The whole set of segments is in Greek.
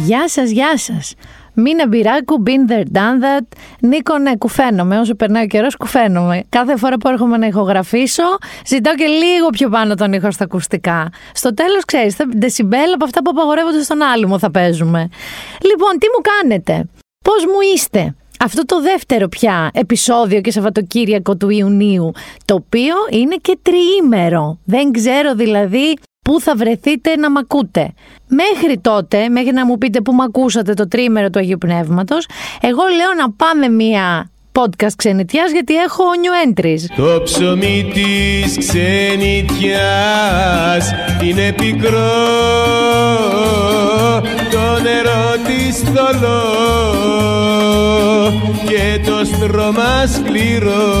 Γεια σας, γεια σας. Μίνα Μπυράκου, been there, done that. Νίκο, ναι, κουφαίνομαι. Όσο περνάει ο καιρός, κουφαίνομαι. Κάθε φορά που έρχομαι να ηχογραφήσω, ζητάω και λίγο πιο πάνω τον ήχο στα ακουστικά. Στο τέλος, ξέρεις, θα δεσιμπέλ από αυτά που απαγορεύονται στον Άλιμο θα παίζουμε. Λοιπόν, τι μου κάνετε, πώς μου είστε? Αυτό το δεύτερο πια επεισόδιο και Σαββατοκύριακο του Ιουνίου, το οποίο είναι και τριήμερο. Δεν ξέρω δηλαδή πού θα βρεθείτε να μ' ακούτε. Μέχρι τότε, μέχρι να μου πείτε πού μ' ακούσατε το τριήμερο του Αγίου Πνεύματος, εγώ λέω να πάμε μία podcast ξενιτιάς, γιατί έχω new entries. Το ψωμί της ξενιτιάς είναι πικρό, το νερό της θολό και το στρώμα σκληρό.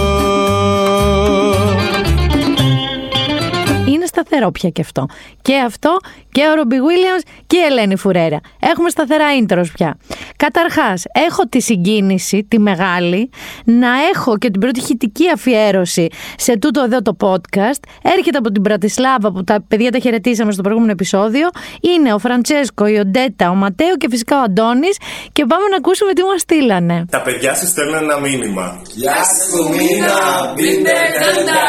Είναι σταθερό πια και αυτό. Και αυτό και ο Ρομπι Γουίλιαμς και η Ελένη Φουρέρα. Έχουμε σταθερά intros πια. Καταρχάς, έχω τη συγκίνηση, τη μεγάλη, να έχω και την πρώτη χητική αφιέρωση σε τούτο εδώ το podcast. Έρχεται από την Πρατισλάβα, που τα παιδιά τα χαιρετήσαμε στο προηγούμενο επεισόδιο. Είναι ο Φραντσέσκο, η Οντέτα, ο Ματέο και φυσικά ο Αντώνης. Και πάμε να ακούσουμε τι μας στείλανε. Τα παιδιά σας στέλνουν ένα μήνυμα. Γεια σου, Μίνα, μπίντε καντά.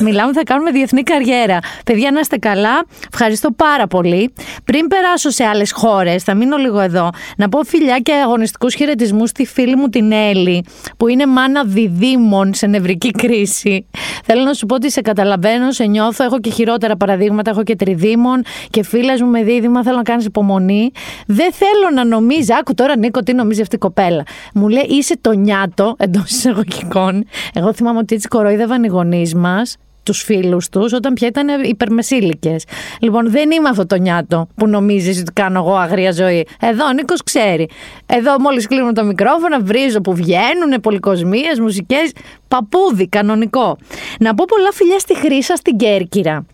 Μιλάμε, θα κάνουμε διεθνή καριέρα. Παιδιά, να είστε καλά. Ευχαριστώ πάρα πολύ. Πριν περάσω σε άλλες χώρες, θα μείνω λίγο εδώ. Να πω φιλιά και αγωνιστικούς χαιρετισμούς στη φίλη μου την Έλλη, που είναι μάνα διδήμων σε νευρική κρίση. Θέλω να σου πω ότι σε καταλαβαίνω, σε νιώθω. Έχω και χειρότερα παραδείγματα. Έχω και τριδήμων και φίλες μου με δίδυμα. Θέλω να κάνεις υπομονή. Δεν θέλω να νομίζει. Άκου τώρα, Νίκο, τι νομίζει αυτή η κοπέλα. Μου λέει είσαι το νιάτο, εντός εισαγωγικών. Εγώ θυμάμαι ότι έτσι κοροϊδεύαν οι γονείς μας τους φίλους τους όταν πια ήταν υπερμεσήλικες. Λοιπόν, δεν είμαι αυτό το νιάτο που νομίζεις ότι κάνω εγώ αγρία ζωή. Εδώ ο Νίκος ξέρει. Εδώ μόλις κλείνω το μικρόφωνο, βρίζω που βγαίνουν, πολυκοσμίες, μουσικές, παπούδι, κανονικό. Να πω πολλά φιλιά στη Χρύσα στην Κέρκυρα.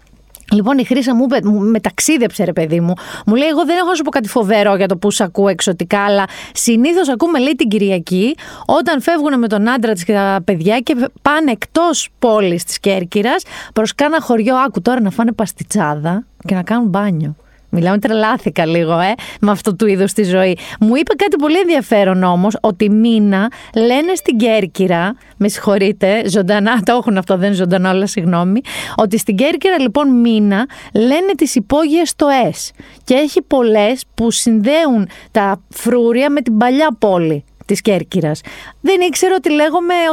Λοιπόν, η Χρύσα μου μεταξίδεψε, ρε παιδί μου. Μου λέει: εγώ δεν έχω να σου πω κάτι φοβερό για το που σ' ακούω εξωτικά, αλλά συνήθως ακούμε, λέει, την Κυριακή, όταν φεύγουν με τον άντρα της και τα παιδιά και πάνε εκτός πόλης της Κέρκυρας προς κάνα χωριό. Άκου τώρα, να φάνε παστιτσάδα και να κάνουν μπάνιο. Μιλάμε, τρελάθηκα λίγο, με αυτό του είδους τη ζωή. Μου είπε κάτι πολύ ενδιαφέρον όμως, ότι μήνα λένε στην Κέρκυρα, με συγχωρείτε, ζωντανά, το έχουν αυτό, δεν είναι ζωντανά όλα, συγγνώμη, ότι στην Κέρκυρα λοιπόν μήνα λένε τις υπόγειες τοές. Και έχει πολλές που συνδέουν τα φρούρια με την παλιά πόλη της Κέρκυρας. Δεν ήξερα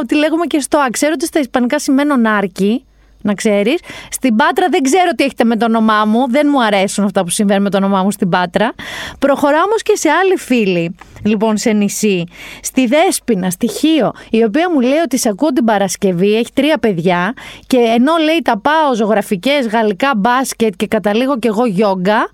ότι λέγομαι και στοά. Ξέρω ότι στα ισπανικά σημαίνουν άρκι. Να ξέρεις, στην Πάτρα δεν ξέρω τι έχετε με το όνομά μου. Δεν μου αρέσουν αυτά που συμβαίνουν με το όνομά μου στην Πάτρα. Προχωράω όμως και σε άλλη φίλη, λοιπόν, σε νησί, στη Δέσποινα, στη Χίο, η οποία μου λέει ότι σ' ακούω την Παρασκευή, έχει 3 παιδιά και ενώ λέει τα πάω ζωγραφικές, γαλλικά, μπάσκετ και καταλήγω και εγώ γιόγκα,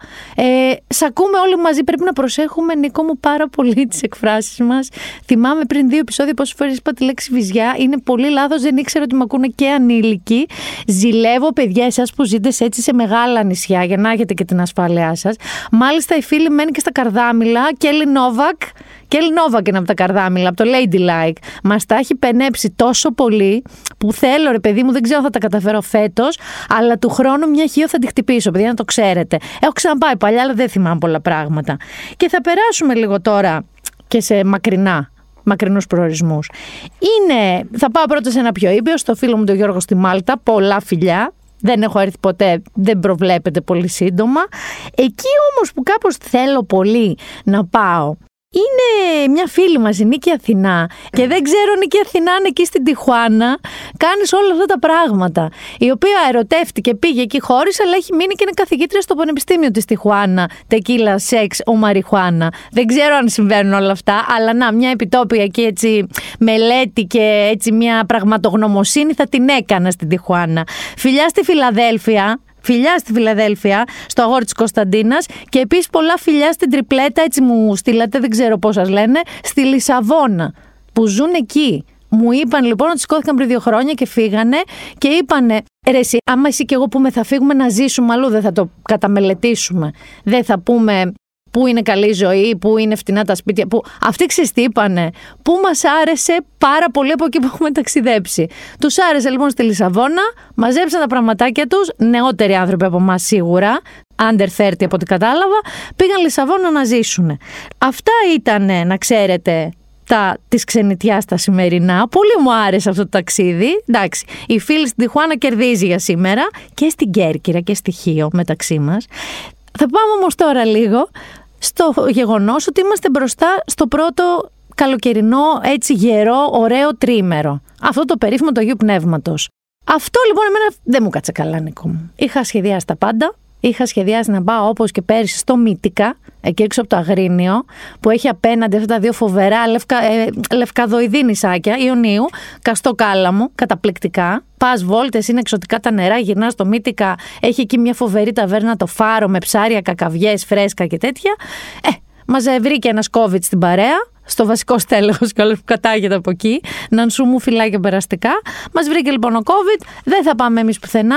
σ' ακούμε όλοι μαζί. Πρέπει να προσέχουμε, Νίκο μου, πάρα πολύ τις εκφράσεις μας. Θυμάμαι πριν 2 επεισόδια πόσες φορές είπα τη λέξη βυζιά. Είναι πολύ λάθος, δεν ήξερα ότι με ακούνε και ανήλικοι. Ζηλεύω, παιδιά, εσάς που ζείτε σε έτσι σε μεγάλα νησιά, για να έχετε και την ασφάλειά σας. Μάλιστα η φίλη μένει και στα Καρδάμιλα και Έλλη Νόβακ είναι από τα Καρδάμιλα, από το Ladylike. Μας τα έχει πενέψει τόσο πολύ που θέλω, ρε παιδί μου, δεν ξέρω αν θα τα καταφέρω φέτος, αλλά του χρόνου μια Χίο θα τη χτυπήσω, παιδιά, να το ξέρετε. Έχω ξαναπάει παλιά, αλλά δεν θυμάμαι πολλά πράγματα. Και θα περάσουμε λίγο τώρα και σε μακρινούς προορισμούς. Θα πάω πρώτα σε ένα πιο ήπιο, στο φίλο μου τον Γιώργο στη Μάλτα, πολλά φιλιά. Δεν έχω έρθει ποτέ, δεν προβλέπεται πολύ σύντομα. Εκεί όμως που κάπως θέλω πολύ να πάω, είναι μια φίλη μας, η Νίκη Αθηνά. Και δεν ξέρω, Νίκη Αθηνά, είναι εκεί στην Τιχουάνα, κάνεις όλα αυτά τα πράγματα. Η οποία ερωτεύτηκε, πήγε εκεί, χώρισε, αλλά έχει μείνει και είναι καθηγήτρια στο Πανεπιστήμιο της Τιχουάνα. Τεκίλα, σεξ, ο Μαριχουάνα. Δεν ξέρω αν συμβαίνουν όλα αυτά, αλλά να, μια επιτόπια και έτσι μελέτη και έτσι μια πραγματογνωμοσύνη θα την έκανα στην Τιχουάνα. Φιλιά στη Φιλαδέλφια. Φιλιά στη Φιλαδέλφια, στο αγόρι της Κωνσταντίνας, και επίσης πολλά φιλιά στην τριπλέτα, έτσι μου στείλατε, δεν ξέρω πώς σας λένε, στη Λισαβόνα, που ζουν εκεί. Μου είπαν λοιπόν ότι σηκώθηκαν πριν 2 χρόνια και φύγανε και είπανε, ρε εσύ, άμα εσύ και εγώ πούμε θα φύγουμε να ζήσουμε αλλού, δεν θα το καταμελετήσουμε, δεν θα πούμε πού είναι καλή ζωή, πού είναι φτηνά τα σπίτια, που... Αυτοί ξέρεις τι είπανε, πού μας άρεσε πάρα πολύ από εκεί που έχουμε ταξιδέψει. Τους άρεσε λοιπόν στη Λισαβόνα, μαζέψαν τα πραγματάκια τους, νεότεροι άνθρωποι από εμάς σίγουρα, under 30 από ό,τι κατάλαβα, πήγαν Λισαβόνα να ζήσουν. Αυτά ήταν, να ξέρετε, της ξενιτιάς τα σημερινά. Πολύ μου άρεσε αυτό το ταξίδι. Εντάξει, η φίλη στην Τιχουάνα κερδίζει για σήμερα και στην Κέρκυρα και στη Χίο μεταξύ μας. Θα πάμε όμως τώρα λίγο στο γεγονός ότι είμαστε μπροστά στο πρώτο καλοκαιρινό, έτσι γερό, ωραίο τρίμερο. Αυτό το περίφημο του Αγίου Πνεύματος. Αυτό λοιπόν εμένα δεν μου κάτσε καλά, Νίκο μου. Είχα σχεδιάσει τα πάντα. Είχα σχεδιάσει να πάω όπως και πέρυσι στο Μύτικα, εκεί έξω από το Αγρίνιο, που έχει απέναντι αυτά τα δύο φοβερά λευκαδοειδή νησάκια, Ιωνίου, καστό κάλαμο, καταπληκτικά. Πας βόλτες, είναι εξωτικά τα νερά, γυρνάς στο Μύτικα, έχει εκεί μια φοβερή ταβέρνα, το Φάρο, με ψάρια, κακαβιές, φρέσκα και τέτοια. Μας βρήκε ένας COVID στην παρέα, στο βασικό στέλεχος και όλες που κατάγεται από εκεί, να σου μου φυλάκια περαστικά. Μας βρήκε λοιπόν ο COVID, δεν θα πάμε εμείς πουθενά.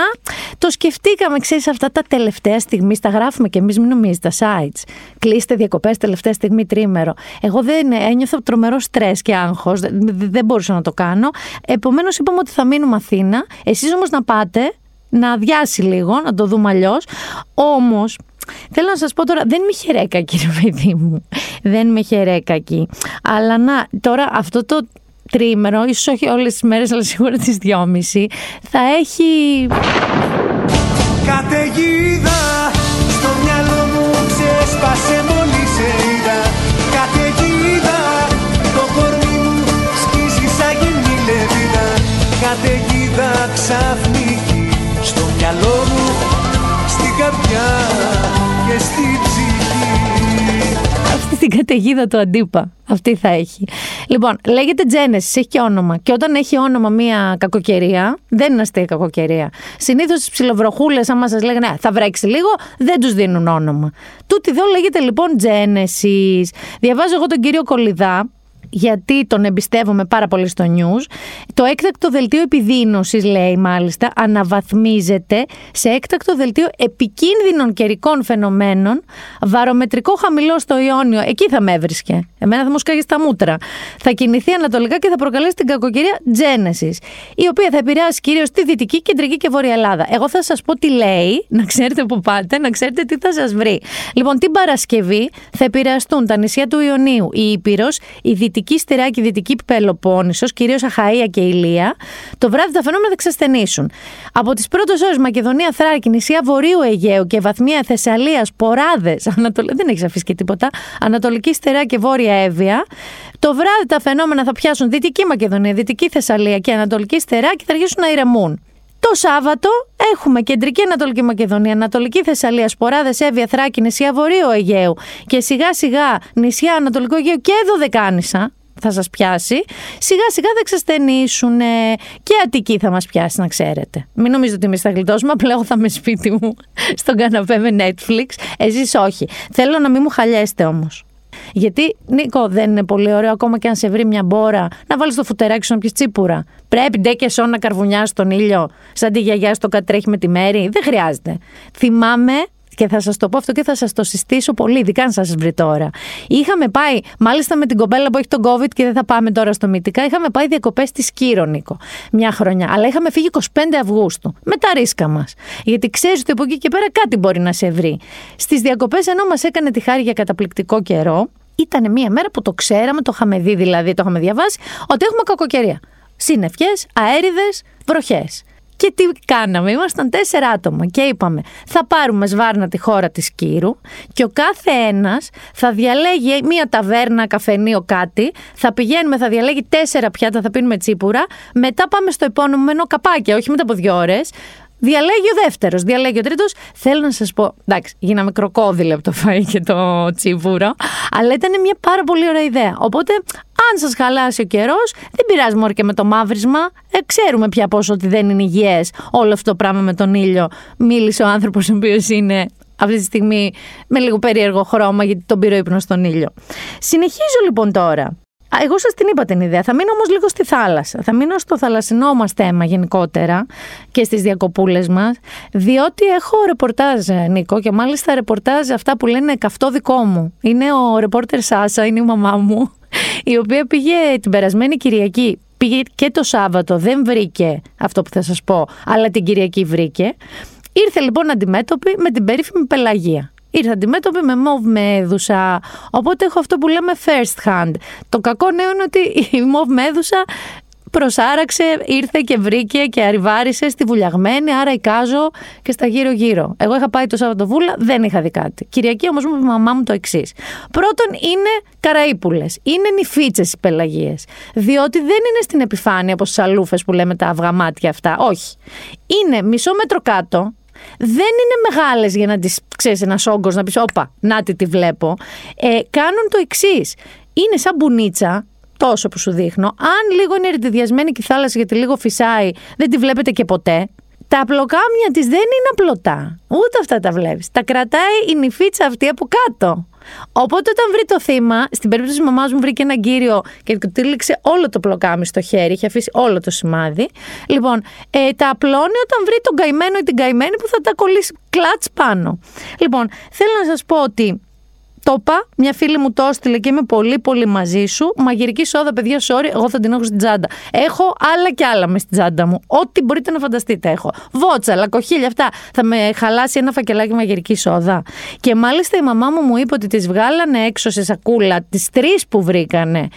Το σκεφτήκαμε, ξέρεις, αυτά τα τελευταία στιγμή, τα γράφουμε και εμείς, μην νομίζετε, τα sites. Κλείστε διακοπές τελευταία στιγμή τρίμερο. Εγώ δεν ένιωθα τρομερό στρες και άγχος, δεν μπορούσα να το κάνω. Επομένως είπαμε ότι θα μείνουμε Αθήνα, εσείς όμως να πάτε, να αδειάσει λίγο, να το δούμε αλλιώς. Όμως, θέλω να σας πω τώρα, δεν είμαι χερέκα, κύριε παιδί μου. Δεν είμαι χερέκα εκεί. Αλλά να, τώρα αυτό το τρίμερο, ίσως όχι όλες τις μέρες, αλλά σίγουρα τις 2.30, θα έχει... Καταιγίδα, στο μυαλό μου ξέσπασε μόλις σε είδα. Καταιγίδα, το κορμί μου σκίζει σαν γυμνή λεβίδα. Καταιγίδα ξαφνική, στο μυαλό μου, στην καρδιά και στην ψυχή. Αυτή την καταιγίδα του αντίπα, αυτή θα έχει. Λοιπόν, λέγεται Genesis, έχει και όνομα. Και όταν έχει όνομα μία κακοκαιρία, δεν είναι αστεία κακοκαιρία. Συνήθως στις ψιλοβροχούλες, άμα σας λέγανε θα βρέξει λίγο, δεν τους δίνουν όνομα. Τούτη εδώ λέγεται λοιπόν Genesis. Διαβάζω εγώ τον κύριο Κολυδά, γιατί τον εμπιστεύομαι πάρα πολύ στο νιους. Το έκτακτο δελτίο επιδείνωσης, λέει μάλιστα, αναβαθμίζεται σε έκτακτο δελτίο επικίνδυνων καιρικών φαινομένων, βαρομετρικό χαμηλό στο Ιόνιο. Εκεί θα με έβρισκε. Εμένα θα μου σκάγει στα μούτρα. Θα κινηθεί ανατολικά και θα προκαλέσει την κακοκαιρία Genesis, η οποία θα επηρεάσει κυρίως τη Δυτική, Κεντρική και Βόρεια Ελλάδα. Εγώ θα σας πω τι λέει, να ξέρετε που πάτε, να ξέρετε τι θα σας βρει. Λοιπόν, την Παρασκευή θα επηρεαστούν τα νησιά του Ιωνίου, η Ήπειρος, η Δυτική Στερά και Δυτική Πελοπόννησος, κυρίως Αχαΐα και Ηλία. Το βράδυ τα φαινόμενα θα ξασθενήσουν. Από τις πρώτες ώρες Μακεδονία, Θράκη, νησιά Βορείου Αιγαίου και βαθμία Θεσσαλίας, Ποράδες, δεν έχεις αφήσει και τίποτα, Ανατολική Στερά και Βόρεια Εύβοια. Το βράδυ τα φαινόμενα θα πιάσουν Δυτική Μακεδονία, Δυτική Θεσσαλία και Ανατολική Στερά και θα αρχίσουν να ηρεμούν. Το Σάββατο έχουμε Κεντρική Ανατολική Μακεδονία, Ανατολική Θεσσαλία, Σποράδες, Εύβοια, Θράκη, νησιά Βορείου Αιγαίου και σιγά σιγά νησιά Ανατολικού Αιγαίου και Δωδεκάνησα θα σας πιάσει. Σιγά σιγά θα ξεσθενήσουν και Αττική θα μας πιάσει, να ξέρετε. Μην νομίζετε ότι εμείς θα γλιτώσουμε, απλά εγώ θα είμαι σπίτι μου στον καναπέ με Netflix, εσείς όχι. Θέλω να μην μου χαλιέστε όμως. Γιατί, Νίκο, δεν είναι πολύ ωραίο ακόμα και αν σε βρει μια μπόρα να βάλεις το φουτεράκι σου να πιεις τσίπουρα. Πρέπει ντε και σώ να καρβουνιάσεις τον ήλιο, σαν τη γιαγιά στο κατρέχει με τη μέρη. Δεν χρειάζεται. Θυμάμαι, και θα σας το πω αυτό και θα σας το συστήσω πολύ, ειδικά αν σας βρει τώρα. Είχαμε πάει, μάλιστα με την κοπέλα που έχει τον COVID και δεν θα πάμε τώρα στο Μυτικά, είχαμε πάει διακοπές στη Σκύρο, Νίκο, μια χρονιά. Αλλά είχαμε φύγει 25 Αυγούστου, με τα ρίσκα μας. Γιατί ξέρεις ότι από εκεί και πέρα κάτι μπορεί να σε βρει. Στις διακοπές, ενώ μας έκανε τη χάρη για καταπληκτικό καιρό, ήταν μια μέρα που το ξέραμε, το είχαμε δει δηλαδή, το είχαμε διαβάσει, ότι έχουμε κακοκαιρία. Συννεφιές, αέριδες, βροχές. Και τι κάναμε, ήμασταν 4 άτομα και είπαμε θα πάρουμε σβάρνα τη χώρα της Κύρου και ο κάθε ένας θα διαλέγει μία ταβέρνα, καφενείο, κάτι, θα πηγαίνουμε, θα διαλέγει 4 πιάτα, θα πίνουμε τσίπουρα, μετά πάμε στο επόμενο καπάκι, όχι μετά από 2 ώρες, διαλέγει ο δεύτερος, διαλέγει ο τρίτος. Θέλω να σας πω, εντάξει, γίναμε κροκόδιλοι από το φαΐ και το τσίπουρο, αλλά ήταν μια πάρα πολύ ωραία ιδέα. Οπότε, αν σας χαλάσει ο καιρός, δεν πειράζει μόνο και με το μαύρισμα. Ξέρουμε πια πόσο ότι δεν είναι υγιές όλο αυτό το πράγμα με τον ήλιο. Μίλησε ο άνθρωπος ο οποίος είναι αυτή τη στιγμή με λίγο περίεργο χρώμα, γιατί τον πήρε ο ύπνος στον ήλιο. Συνεχίζω λοιπόν τώρα. Εγώ σας την είπα την ιδέα. Θα μείνω όμως λίγο στη θάλασσα. Θα μείνω στο θαλασσινό μας θέμα γενικότερα και στις διακοπούλες μας, διότι έχω ρεπορτάζ, Νίκο, και μάλιστα ρεπορτάζ αυτά που λένε καυτό δικό μου. Είναι ο ρεπόρτερ Σάσα, είναι η μαμά μου, η οποία πήγε την περασμένη Κυριακή. Πήγε και το Σάββατο, δεν βρήκε αυτό που θα σας πω, αλλά την Κυριακή βρήκε. Ήρθε λοιπόν αντιμέτωπη με την περίφημη Πελαγία. Ήρθα αντιμέτωπη με μόβ μέδουσα, οπότε έχω αυτό που λέμε first hand. Το κακό νέο είναι ότι η μόβ μέδουσα προσάραξε, ήρθε και βρήκε και αριβάρισε στη Βουλιαγμένη, άρα εικάζω και στα γύρω-γύρω. Εγώ είχα πάει το Σάββατο Βούλα, δεν είχα δει κάτι. Κυριακή όμως μου είπε η μαμά μου το εξής. Πρώτον, είναι καραίπουλες, είναι νηφίτσες οι Πελαγίες, διότι δεν είναι στην επιφάνεια όπως τις αλούφες που λέμε τα αυγαμάτια αυτά, όχι. Είναι μισό μέτρο κάτω. Δεν είναι μεγάλες για να τις, ξέρεις, ένας όγκος να πεις όπα, να τη βλέπω. Κάνουν το εξής. Είναι σαν μπουνίτσα, τόσο που σου δείχνω. Αν λίγο είναι ερτιδιασμένη και η θάλασσα γιατί λίγο φυσάει, δεν τη βλέπετε και ποτέ. Τα πλοκάμια της δεν είναι απλωτά. Ούτε αυτά τα βλέπεις. Τα κρατάει η νηφίτσα αυτή από κάτω. Οπότε όταν βρει το θύμα, στην περίπτωση της μαμάς μου βρήκε έναν κύριο και του τύλιξε όλο το πλοκάμι στο χέρι, είχε αφήσει όλο το σημάδι. Λοιπόν, τα απλώνει όταν βρει τον καημένο ή την καημένη που θα τα κολλήσει κλατς πάνω. Λοιπόν, θέλω να σας πω ότι το είπα, μια φίλη μου το έστειλε και είμαι πολύ πολύ μαζί σου. Μαγειρική σόδα, παιδιά, sorry, εγώ θα την έχω στην τσάντα. Έχω άλλα κι άλλα μες στην τσάντα μου. Ό,τι μπορείτε να φανταστείτε έχω. Βότσα, λακκοχίλια, αυτά. Θα με χαλάσει ένα φακελάκι μαγειρική σόδα. Και μάλιστα η μαμά μου μου είπε ότι τις βγάλανε έξω σε σακούλα, τις τρεις που βρήκανε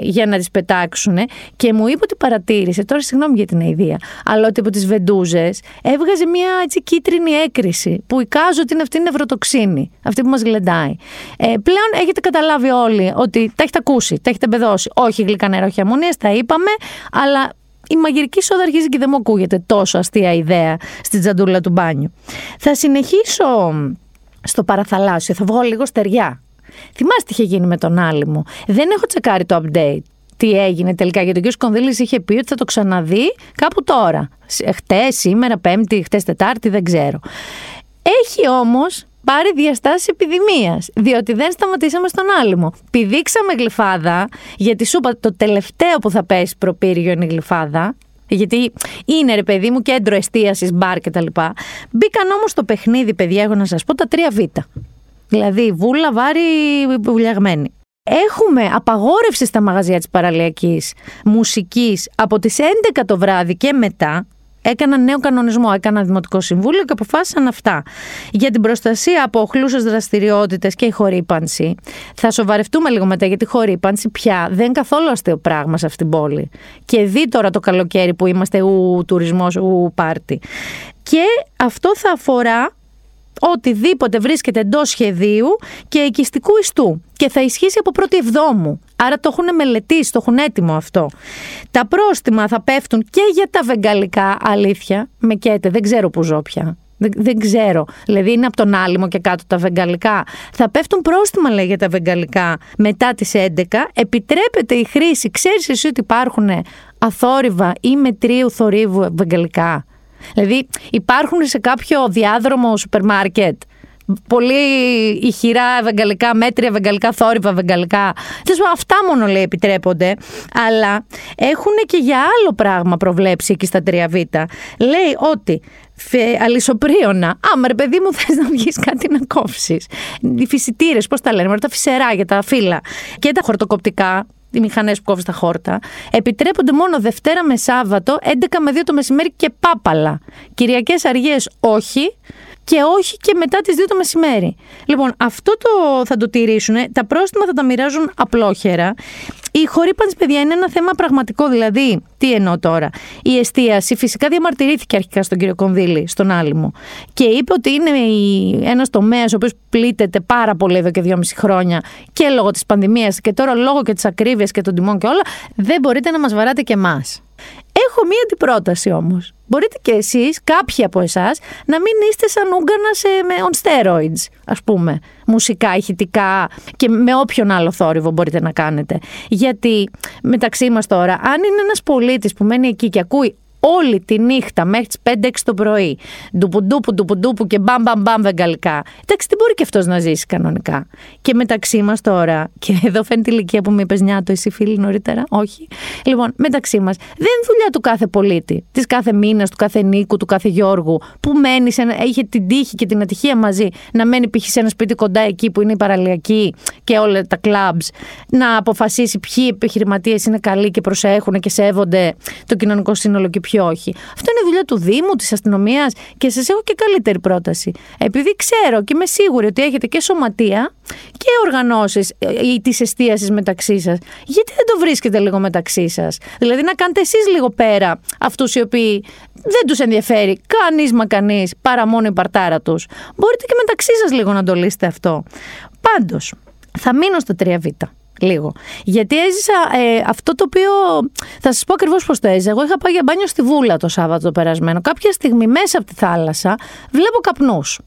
για να τις πετάξουν. Και μου είπε ότι παρατήρησε, τώρα συγγνώμη για την αηδία, αλλά ότι από τις βεντούζες έβγαζε μια έτσι κίτρινη έκρηση που εικάζω ότι είναι αυτή η νευροτοξίνη, αυτή που μας γλεντάει. Πλέον έχετε καταλάβει όλοι ότι τα έχετε ακούσει, τα έχετε μπεδώσει. Όχι γλυκά νερά, όχι αμμονίες, τα είπαμε, αλλά η μαγειρική σόδα αρχίζει και δεν μου ακούγεται τόσο αστεία ιδέα στην τζαντούλα του μπάνιου. Θα συνεχίσω στο παραθαλάσσιο, θα βγω λίγο στεριά. Θυμάστε τι είχε γίνει με τον Άλιμο. Δεν έχω τσεκάρει το update. Τι έγινε τελικά, γιατί ο κ. Σκονδύλης είχε πει ότι θα το ξαναδεί κάπου τώρα. Χτες, σήμερα, Πέμπτη, χτες, Τετάρτη, δεν ξέρω. Έχει όμως πάρει διαστάσεις επιδημίας, διότι δεν σταματήσαμε στον Άλιμο. Πηδήξαμε Γλυφάδα, γιατί σου είπα το τελευταίο που θα πέσει προπύργιο είναι η Γλυφάδα, γιατί είναι ρε παιδί μου κέντρο εστίασης, μπαρ κτλ. Μπήκαν όμως στο παιχνίδι, παιδιά, έχω να σας πω, τα 3 Β. Δηλαδή Βούλα, Βάρη, Βουλιαγμένη. Έχουμε απαγόρευση στα μαγαζιά της παραλιακής μουσικής από τις 11 το βράδυ και μετά. Έκαναν νέο κανονισμό, έκαναν δημοτικό συμβούλιο και αποφάσισαν αυτά. Για την προστασία από οχλούσες δραστηριότητες και η χορύπανση. Θα σοβαρευτούμε λίγο μετά, γιατί η χορύπανση πια δεν είναι καθόλου αστείο πράγμα σε αυτήν την πόλη. Και δει τώρα το καλοκαίρι που είμαστε ου τουρισμός, ου πάρτι. Και αυτό θα αφορά οτιδήποτε βρίσκεται εντός σχεδίου και οικιστικού ιστού. Και θα ισχύσει από 1η Εβδόμου. Άρα το έχουν μελετήσει, το έχουν έτοιμο αυτό. Τα πρόστιμα θα πέφτουν και για τα βεγγαλικά, αλήθεια. Με καίτε, δεν ξέρω που ζω πια. Δεν ξέρω. Δηλαδή είναι από τον Άλιμο και κάτω τα βεγγαλικά. Θα πέφτουν πρόστιμα, λέει, για τα βεγγαλικά μετά τις 11. Επιτρέπεται η χρήση. Ξέρεις εσύ ότι υπάρχουν αθόρυβα ή μετρίου θορύβου βεγγαλικά. Δηλαδή υπάρχουν σε κάποιο διάδρομο σούπερ μάρκετ πολύ ηχηρά βεγγαλικά, μέτρια βεγγαλικά, θόρυβα βεγγαλικά. Αυτά μόνο, λέει, επιτρέπονται, αλλά έχουν και για άλλο πράγμα προβλέψει εκεί στα 3 Β. Λέει ότι αλυσοπρίωνα, άμα ρε παιδί μου θες να βγεις κάτι να κόψεις, οι φυσιτήρες, πώς τα λένε, τα φυσερά για τα φύλλα και τα χορτοκοπτικά, οι μηχανές που κόβουν τα χόρτα, επιτρέπονται μόνο Δευτέρα με Σάββατο, 11 με 2 το μεσημέρι και πάπαλα. Κυριακές αργίες όχι, και όχι και μετά τις 2 το μεσημέρι. Λοιπόν, αυτό το θα το τηρήσουν, τα πρόστιμα θα τα μοιράζουν απλόχερα. Η χορύπανση, παιδιά, είναι ένα θέμα πραγματικό, δηλαδή, τι εννοώ τώρα. Η εστίαση φυσικά διαμαρτυρήθηκε αρχικά στον κύριο Κονδύλη, στον Άλιμο. Και είπε ότι είναι ένας τομέας ο οποίος πλήττεται πάρα πολύ εδώ και 2,5 χρόνια και λόγω της πανδημίας και τώρα λόγω και της ακρίβειας και των τιμών και όλα, δεν μπορείτε να μας βαράτε και εμάς. Έχω μία αντιπρόταση όμως. Μπορείτε και εσείς, κάποιοι από εσάς, να μην είστε σαν Ούγγανα on steroids, ας πούμε. Μουσικά, ηχητικά και με όποιον άλλο θόρυβο μπορείτε να κάνετε. Γιατί μεταξύ μας τώρα, αν είναι ένας πολίτης που μένει εκεί και ακούει όλη τη νύχτα μέχρι τις 5-6 το πρωί, ντουπουντούπου, ντουπουντούπου και μπαμ μπαμ μπαμ βεγγαλικά. Εντάξει, τι μπορεί και αυτός να ζήσει κανονικά. Και μεταξύ μας τώρα, και εδώ φαίνεται η ηλικία που μου είπες Νιάτο, εσύ φίλη νωρίτερα, όχι. Λοιπόν, μεταξύ μας, δεν είναι δουλειά του κάθε πολίτη, της κάθε μήνας, του κάθε Νίκου, του κάθε Γιώργου, που μένει σε ένα, είχε την τύχη και την ατυχία μαζί να μένει π.χ. σε ένα σπίτι κοντά εκεί που είναι η παραλιακή και όλα τα κλαμπς, να αποφασίσει ποιοι επιχειρηματίες είναι καλοί και προσέχουν και σέβονται το κοινωνικό σύνολο και ποιοι όχι. Αυτό είναι δουλειά του Δήμου, της αστυνομίας και σας έχω και καλύτερη πρόταση. Επειδή ξέρω και είμαι σίγουρη ότι έχετε και σωματεία και οργανώσεις της εστίασης μεταξύ σας, γιατί δεν το βρίσκετε λίγο μεταξύ σας? Δηλαδή να κάνετε εσείς λίγο πέρα αυτούς οι οποίοι δεν τους ενδιαφέρει κανείς μα κανείς παρά μόνο η παρτάρα τους. Μπορείτε και μεταξύ σας λίγο να το λύσετε αυτό. Πάντως, θα μείνω στα 3Β. Λίγο. Γιατί έζησα αυτό το οποίο θα σας πω ακριβώς πώς το έζησα. Εγώ είχα πάει για μπάνιο στη Βούλα το Σάββατο το περασμένο. Κάποια στιγμή μέσα από τη θάλασσα βλέπω καπνούς.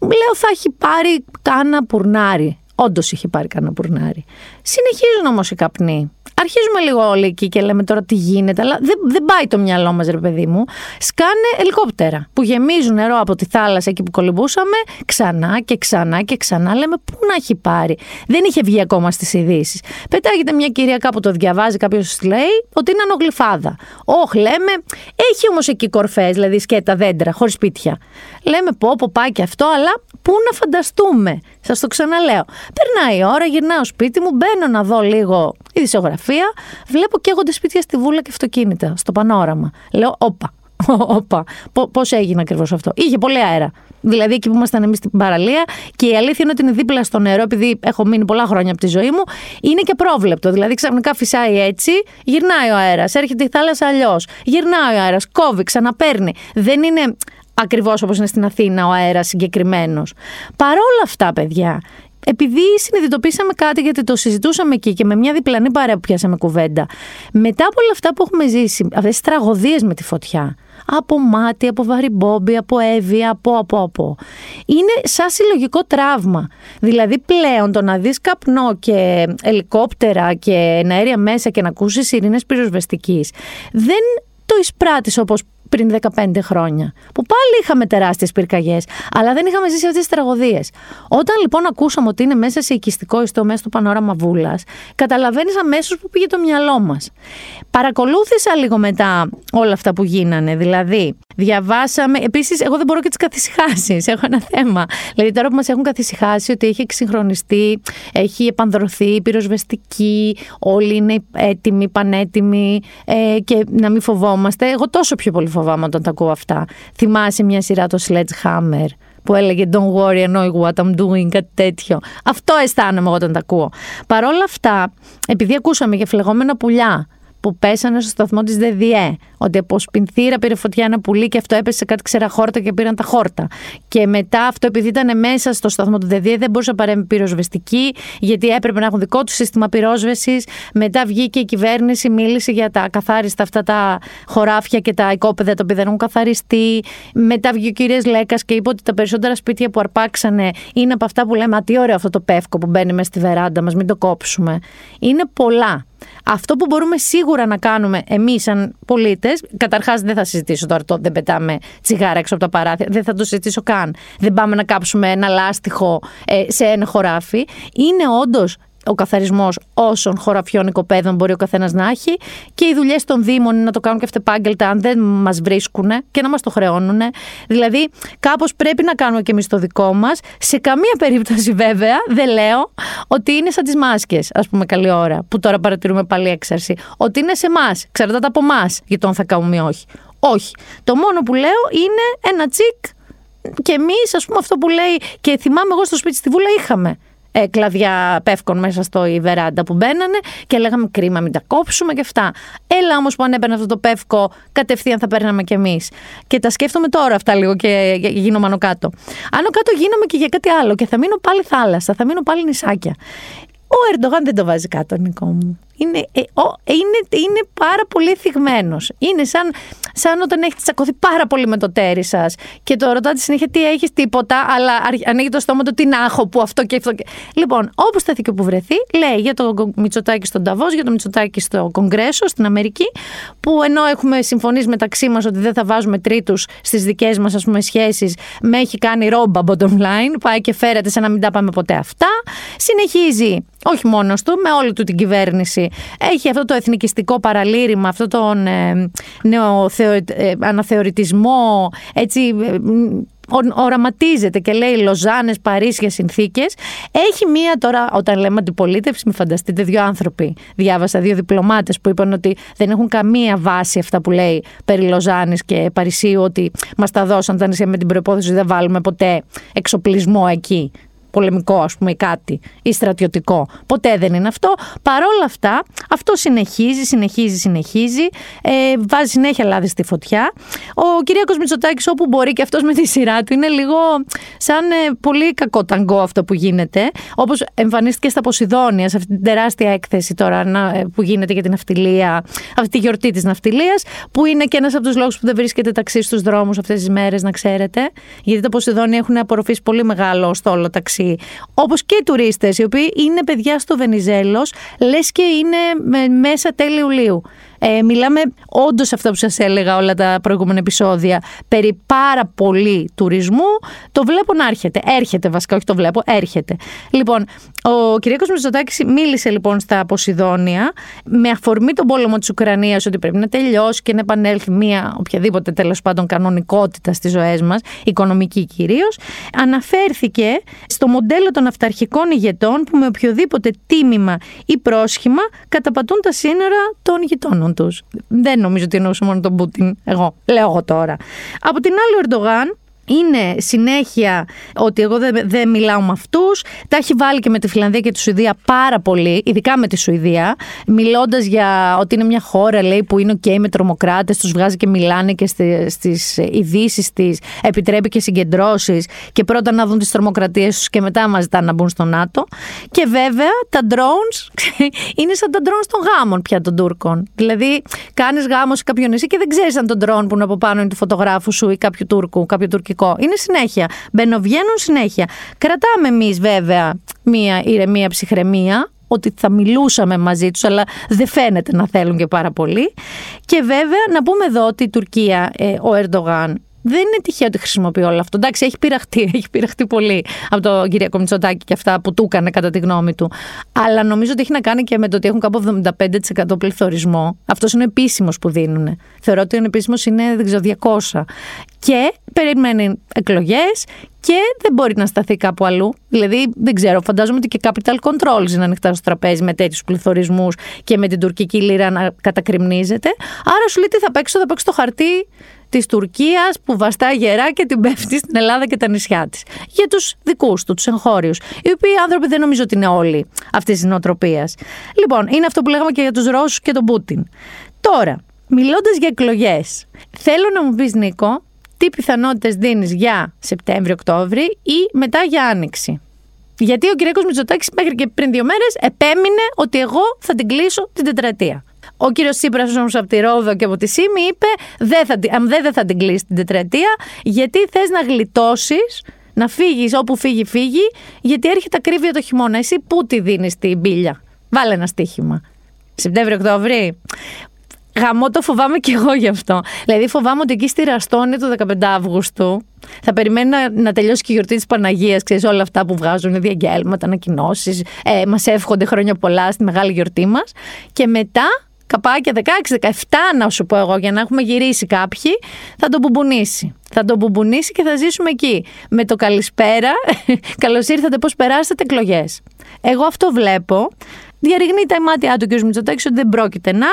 Λέω θα έχει πάρει κάνα πουρνάρι. Όντως είχε πάρει κάνα πουρνάρι. Συνεχίζουν όμως οι καπνοί. Αρχίζουμε λίγο όλοι εκεί και λέμε τώρα τι γίνεται, αλλά δεν πάει το μυαλό μας ρε παιδί μου. Σκάνε ελικόπτερα που γεμίζουν νερό από τη θάλασσα εκεί που κολυμπούσαμε, ξανά και ξανά και ξανά. Λέμε πού να έχει πάρει. Δεν είχε βγει ακόμα στις ειδήσεις. Πετάγεται μια κυρία κάπου, το διαβάζει, κάποιος λέει ότι είναι άνω Γλυφάδα. Όχι, λέμε, έχει όμως εκεί κορφές, δηλαδή σκέτα δέντρα, χωρίς σπίτια. Λέμε πω πάει και αυτό, αλλά πού να φανταστούμε. Σας το ξαναλέω. Περνάει η ώρα, γυρνάω σπίτι μου, μπαίνω να δω λίγο ειδησιογραφία, βλέπω καίγονται σπίτια στη Βούλα και αυτοκίνητα, στο Πανόραμα. Λέω, όπα, πώς έγινε ακριβώς αυτό? Είχε πολύ αέρα. Δηλαδή εκεί που ήμασταν εμείς στην παραλία, και η αλήθεια είναι ότι είναι δίπλα στο νερό, επειδή έχω μείνει πολλά χρόνια από τη ζωή μου, είναι και πρόβλεπτο. Δηλαδή ξαφνικά φυσάει έτσι, γυρνάει ο αέρας, έρχεται η θάλασσα αλλιώς. Γυρνάει ο αέρας, κόβει, ξαναπαίρνει. Δεν είναι ακριβώς όπως είναι στην Αθήνα ο αέρας συγκεκριμένος. Παρόλα αυτά, παιδιά, επειδή συνειδητοποίησαμε κάτι, γιατί το συζητούσαμε εκεί και με μια διπλανή παρέα που πιάσαμε κουβέντα, μετά από όλα αυτά που έχουμε ζήσει, αυτές τις τραγωδίες με τη φωτιά, από μάτι, από βαρύ μπόμπι, από έβεια, από. Είναι σαν συλλογικό τραύμα. Δηλαδή πλέον το να δεις καπνό και ελικόπτερα και αέρια μέσα και να ακούσεις σιρήνες πυροσβεστικής, δεν το εισπράττεις όπως πριν 15 χρόνια, που πάλι είχαμε τεράστιες πυρκαγιές, αλλά δεν είχαμε ζήσει αυτές τις τραγωδίες. Όταν λοιπόν ακούσαμε ότι είναι μέσα σε οικιστικό ιστό, μέσα στο Πανόραμα Βούλας, καταλαβαίνεις αμέσως που πήγε το μυαλό μας. Παρακολούθησα λίγο μετά όλα αυτά που γίνανε, δηλαδή διαβάσαμε. Επίσης, εγώ δεν μπορώ και τις καθησυχάσεις. Έχω ένα θέμα. Δηλαδή, τώρα που μας έχουν καθησυχάσει ότι έχει εξυγχρονιστεί, έχει επανδρωθεί, πυροσβεστική, όλοι είναι έτοιμοι, πανέτοιμοι και να μην φοβόμαστε. Εγώ τόσο πιο πολύ φοβάμαι όταν τα ακούω αυτά. Θυμάσαι μια σειρά το Sledgehammer που έλεγε Don't worry, I know what I'm doing, κάτι τέτοιο. Αυτό αισθάνομαι όταν τα ακούω. Παρ' όλα αυτά, επειδή ακούσαμε για φλεγόμενα πουλιά που πέσανε στο σταθμό της ΔΔΕ, ότι από σπινθήρα πήρε φωτιά ένα πουλί και αυτό έπεσε σε κάτι ξερά χόρτα και πήραν τα χόρτα. Και μετά αυτό, επειδή ήταν μέσα στο σταθμό του ΔΔΕ, δεν μπορούσε να παρέμβει πυροσβεστική, γιατί έπρεπε να έχουν δικό του σύστημα πυρόσβεσης. Μετά βγήκε η κυβέρνηση, μίλησε για τα καθάριστα αυτά τα χωράφια και τα οικόπεδα τα οποία δεν έχουν καθαριστεί. Μετά βγήκε ο κύριος Λέκας και είπε ότι τα περισσότερα σπίτια που αρπάξανε είναι από αυτά που λέμε, α, τι ωραίο αυτό το πεύκο που μπαίνει μέσα στη βεράντα μας, μην το κόψουμε. Είναι πολλά. Αυτό που μπορούμε σίγουρα να κάνουμε εμείς σαν πολίτες, καταρχάς δεν θα συζητήσω τώρα το δεν πετάμε τσιγάρα έξω από τα παράθυρα, δεν θα το συζητήσω καν, δεν πάμε να κάψουμε ένα λάστιχο σε ένα χωράφι, είναι όντως ο καθαρισμός όσων χωραφιών οικοπαίδων μπορεί ο καθένας να έχει, και οι δουλειές των Δήμων είναι να το κάνουν και αυτεπάγγελτα αν δεν μας βρίσκουν και να μας το χρεώνουν. Δηλαδή, κάπως πρέπει να κάνουμε και εμείς το δικό μας. Σε καμία περίπτωση, βέβαια, δεν λέω ότι είναι σαν τις μάσκες, ας πούμε, καλή ώρα, που τώρα παρατηρούμε πάλι έξαρση, ότι είναι σε εμάς, εξαρτάται από εμάς, για το αν θα κάνουμε ή όχι. Όχι. Το μόνο που λέω είναι ένα τσικ και εμείς, ας πούμε, αυτό που λέει, και θυμάμαι εγώ στο σπίτι στη Βούλα είχαμε κλαδιά πεύκων μέσα στο η βεράντα που μπαίνανε και λέγαμε κρίμα, μην τα κόψουμε και αυτά. Έλα όμως που αν έπαιρνε αυτό το πεύκο, κατευθείαν θα παίρναμε κι εμείς. Και τα σκέφτομαι τώρα αυτά λίγο και γίνω άνω κάτω. Άνω κάτω γίνομαι και για κάτι άλλο και θα μείνω πάλι θάλασσα, θα μείνω πάλι νησάκια. Ο Ερντογάν δεν το βάζει κάτω, Νικό μου. Είναι πάρα πολύ θυγμένος. Είναι σαν όταν έχετε τσακωθεί πάρα πολύ με το τέρι σας και το ρωτάτε συνέχεια τι έχεις, τίποτα, αλλά ανοίγει το στόμα του τι να έχω, που αυτό και αυτό. Λοιπόν, όπου σταθεί και όπου βρεθεί, λέει για τον Μητσοτάκη στον Νταβός, για τον Μητσοτάκη στο Κογκρέσο στην Αμερική, που ενώ έχουμε συμφωνήσει μεταξύ μας ότι δεν θα βάζουμε τρίτους στις δικές μας, ας πούμε, σχέσεις, με έχει κάνει ρόμπα bottom line, πάει και φέρεται σαν να μην τα πάμε ποτέ αυτά. Συνεχίζει όχι μόνος του, με όλη του την κυβέρνηση. Έχει αυτό το εθνικιστικό παραλήρημα, αυτό τον αναθεωρητισμό, έτσι οραματίζεται και λέει Λοζάνες, Παρίσια, συνθήκες. Έχει μία τώρα, όταν λέμε αντιπολίτευση, μην φανταστείτε, δύο άνθρωποι. Διάβασα δύο διπλωμάτες που είπαν ότι δεν έχουν καμία βάση αυτά που λέει περί Λοζάνης και Παρισίου, ότι μας τα δώσαν τα νησιά με την προϋπόθεση ότι δεν βάλουμε ποτέ εξοπλισμό εκεί. Πολεμικό, ας πούμε, ή κάτι, ή στρατιωτικό. Ποτέ δεν είναι αυτό. Παρόλα αυτά, αυτό συνεχίζει, βάζει συνέχεια λάδι στη φωτιά. Ο κυρίακος Μητσοτάκης, όπου μπορεί και αυτός με τη σειρά του, είναι λίγο σαν πολύ κακό ταγκό αυτό που γίνεται. Όπως εμφανίστηκε στα Ποσειδόνια, σε αυτή την τεράστια έκθεση τώρα που γίνεται για την ναυτιλία, αυτή τη γιορτή της ναυτιλίας, που είναι και ένας από τους λόγους που δεν βρίσκεται ταξί στους δρόμους αυτές τις μέρες, να ξέρετε. Γιατί τα Ποσειδόνια έχουν απορροφήσει πολύ μεγάλο στόλο ταξί. Όπως και οι τουρίστες, οι οποίοι είναι παιδιά στο Βενιζέλος, λες και είναι μέσα τέλη Ιουλίου. Μιλάμε όντως αυτά που σας έλεγα όλα τα προηγούμενα επεισόδια, περί πάρα πολύ τουρισμού. Το βλέπω να έρχεται βασικά, όχι το βλέπω, έρχεται. Λοιπόν, ο κυρίακος Μητσοτάκης μίλησε λοιπόν στα Ποσειδόνια με αφορμή τον πόλεμο της Ουκρανίας, ότι πρέπει να τελειώσει και να επανέλθει μια οποιαδήποτε, τέλος πάντων, κανονικότητα στις ζωές μας, οικονομική κυρίως. Αναφέρθηκε στο μοντέλο των αυταρχικών ηγετών που με οποιοδήποτε τίμημα ή πρόσχημα καταπατούν τα σύνορα των γειτόνων τους. Δεν νομίζω ότι εννοούσε μόνο τον Πούτιν. Λέω εγώ τώρα. Από την άλλη, ο Ερντογάν είναι συνέχεια ότι εγώ δεν μιλάω με αυτούς. Τα έχει βάλει και με τη Φιλανδία και τη Σουηδία πάρα πολύ, ειδικά με τη Σουηδία, μιλώντας για ότι είναι μια χώρα, λέει, που είναι ok με τρομοκράτες, τους βγάζει και μιλάνε και στις ειδήσεις της, επιτρέπει και συγκεντρώσεις και πρώτα να δουν τις τρομοκρατίες τους και μετά μας ζητάνε να μπουν στο ΝΑΤΟ. Και βέβαια τα drones είναι σαν τα drones των γάμων πια των Τούρκων. Δηλαδή κάνεις γάμο σε κάποιο νησί και δεν ξέρεις αν τον drone που είναι από πάνω είναι του φωτογράφου σου ή κάποιου Τούρκου, κάποιου Τουρκικού. Είναι συνέχεια. Μπαινοβγαίνουν συνέχεια. Κρατάμε εμείς βέβαια μία ηρεμία, ψυχραιμία, ότι θα μιλούσαμε μαζί τους, αλλά δεν φαίνεται να θέλουν και πάρα πολύ. Και βέβαια να πούμε εδώ ότι η Τουρκία, ο Ερντογάν, δεν είναι τυχαίο ότι χρησιμοποιεί όλο αυτό. Εντάξει, έχει πειραχτεί πολύ από τον κυρίακο Μητσοτάκη και αυτά που του έκανε, κατά τη γνώμη του. Αλλά νομίζω ότι έχει να κάνει και με το ότι έχουν κάπου 75% πληθωρισμό. Αυτός είναι ο επίσημος που δίνουν. Θεωρώ ότι ο επίσημος είναι, δεν ξέρω, 200. Και περιμένει εκλογές και δεν μπορεί να σταθεί κάπου αλλού. Δηλαδή, δεν ξέρω, φαντάζομαι ότι και capital controls είναι ανοιχτά στο τραπέζι με τέτοιους πληθωρισμούς και με την τουρκική λίρα να κατακριμνίζεται. Άρα σου λέει τι θα παίξω το χαρτί της Τουρκίας που βαστά γερά και την πέφτει στην Ελλάδα και τα νησιά της. Για τους δικούς του, τους εγχώριους, οι οποίοι άνθρωποι δεν νομίζω ότι είναι όλοι αυτής της νοοτροπίας. Λοιπόν, είναι αυτό που λέγαμε και για τους Ρώσους και τον Πούτιν. Τώρα, μιλώντας για εκλογές, θέλω να μου πεις, Νίκο, τι πιθανότητες δίνεις για Σεπτέμβριο-Οκτώβρη ή μετά για Άνοιξη? Γιατί ο κυρίακος Μητσοτάκης μέχρι και πριν 2 μέρες επέμεινε ότι εγώ θα την κλείσω την τετραετία. Ο κύριος Τσίπρας όμως από τη Ρόδο και από τη Σίμη είπε δεν θα την κλείσει την τετραετία, γιατί θες να γλιτώσεις, να φύγεις όπου φύγει, γιατί έρχεται ακρίβεια το χειμώνα. Εσύ πού τη δίνεις την πύλια? Βάλε ένα στοίχημα. Σεπτέμβριο-Οκτώβρη. Γαμό, το φοβάμαι κι εγώ γι' αυτό. Δηλαδή φοβάμαι ότι εκεί στη Ραστόνη το 15 Αυγούστου θα περιμένει να τελειώσει και η γιορτή της Παναγίας. Ξέρεις, όλα αυτά που βγάζουν, διαγγέλματα, ανακοινώσεις, μας εύχονται χρόνια πολλά στη μεγάλη γιορτή μας. Και μετά, καπάκια 16-17, να σου πω εγώ, για να έχουμε γυρίσει κάποιοι, θα τον μπουμπουνίσει. Θα τον μπουμπουνίσει και θα ζήσουμε εκεί. Με το καλησπέρα, καλώς ήρθατε, πώς περάσατε, εκλογές. Εγώ αυτό βλέπω. Διαρριγνεί τα μάτια του ο κ. Μητσοτάκης ότι δεν πρόκειται να.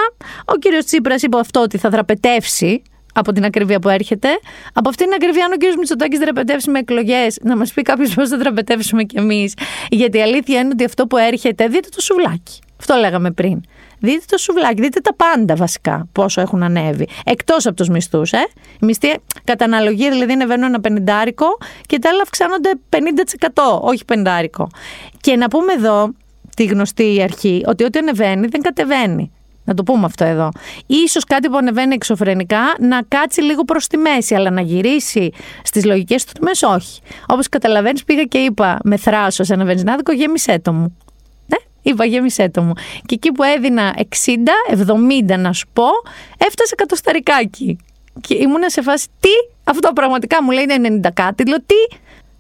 Ο κ. Τσίπρας είπε αυτό ότι θα δραπετεύσει από την ακρίβεια που έρχεται. Από αυτήν την ακρίβεια, αν ο κ. Μητσοτάκης δραπετεύσει με εκλογές, να μας πει κάποιος πώς θα δραπετεύσουμε κι εμείς. Γιατί η αλήθεια είναι ότι αυτό που έρχεται, δείτε το σουβλάκι. Αυτό λέγαμε πριν. Δείτε το σουβλάκι, δείτε τα πάντα βασικά πόσο έχουν ανέβει. Εκτός από τους μισθούς. Οι μισθοί κατά αναλογία δηλαδή ανεβαίνουν ένα 50 και τα άλλα αυξάνονται 50%, όχι 50. Και να πούμε εδώ στη γνωστή αρχή, ότι ό,τι ανεβαίνει δεν κατεβαίνει. Να το πούμε αυτό εδώ. Ίσως κάτι που ανεβαίνει εξωφρενικά να κάτσει λίγο προς τη μέση, αλλά να γυρίσει στις λογικές του τιμές, όχι. Όπως καταλαβαίνεις, πήγα και είπα με θράσος ένα βενζινάδικο, γέμισέ το μου. Ναι, είπα γέμισέ το μου. Και εκεί που έδινα 60-70 να σου πω, έφτασε κατοσταρικάκι. Και ήμουνα σε φάση, τι, αυτό πραγματικά μου λέει είναι 90 κάτι, λέω τι.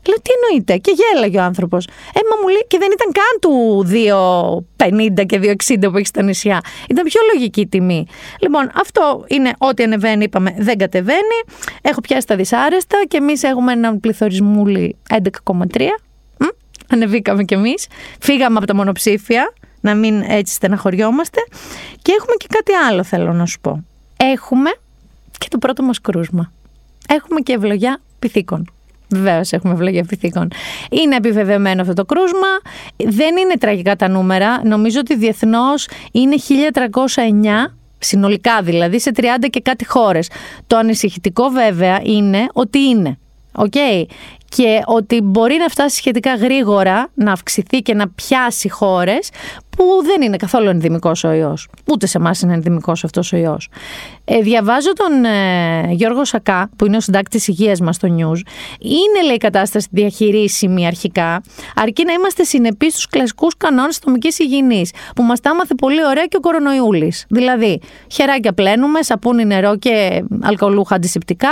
Λέω τι εννοείται, και γέλαγε ο άνθρωπος. Μα μου λέει, και δεν ήταν καν του 2,50 και 2,60 που έχει στα νησιά. Ήταν πιο λογική τιμή. Λοιπόν, αυτό είναι ό,τι ανεβαίνει, είπαμε, δεν κατεβαίνει. Έχω πιάσει τα δυσάρεστα και εμείς έχουμε έναν πληθωρισμούλι 11,3. Ανεβήκαμε κι εμείς. Φύγαμε από τα μονοψήφια, να μην έτσι στεναχωριόμαστε. Και έχουμε και κάτι άλλο, θέλω να σου πω. Έχουμε και το πρώτο μας κρούσμα. Έχουμε και ευλογιά πυθίκων. Βεβαίως έχουμε ευλογία πυθίκων. Είναι επιβεβαιωμένο αυτό το κρούσμα. Δεν είναι τραγικά τα νούμερα. Νομίζω ότι διεθνώς είναι 1.309, συνολικά δηλαδή, σε 30 και κάτι χώρες. Το ανησυχητικό βέβαια είναι ότι είναι. Okay. Και ότι μπορεί να φτάσει σχετικά γρήγορα, να αυξηθεί και να πιάσει χώρες που δεν είναι καθόλου ενδημικός ο ιός. Ούτε σε εμάς είναι ενδημικός αυτός ο ιός. Διαβάζω τον Γιώργο Σακά, που είναι ο συντάκτης υγείας μας στο News. Είναι, λέει, η κατάσταση διαχειρίσιμη αρχικά, αρκεί να είμαστε συνεπείς στους κλασικούς κανόνες της ατομικής υγιεινής, που μας τα έμαθε πολύ ωραία και ο κορονοϊούλης. Δηλαδή, χεράκια πλένουμε, σαπούνι, νερό και αλκοολούχα αντισηπτικά.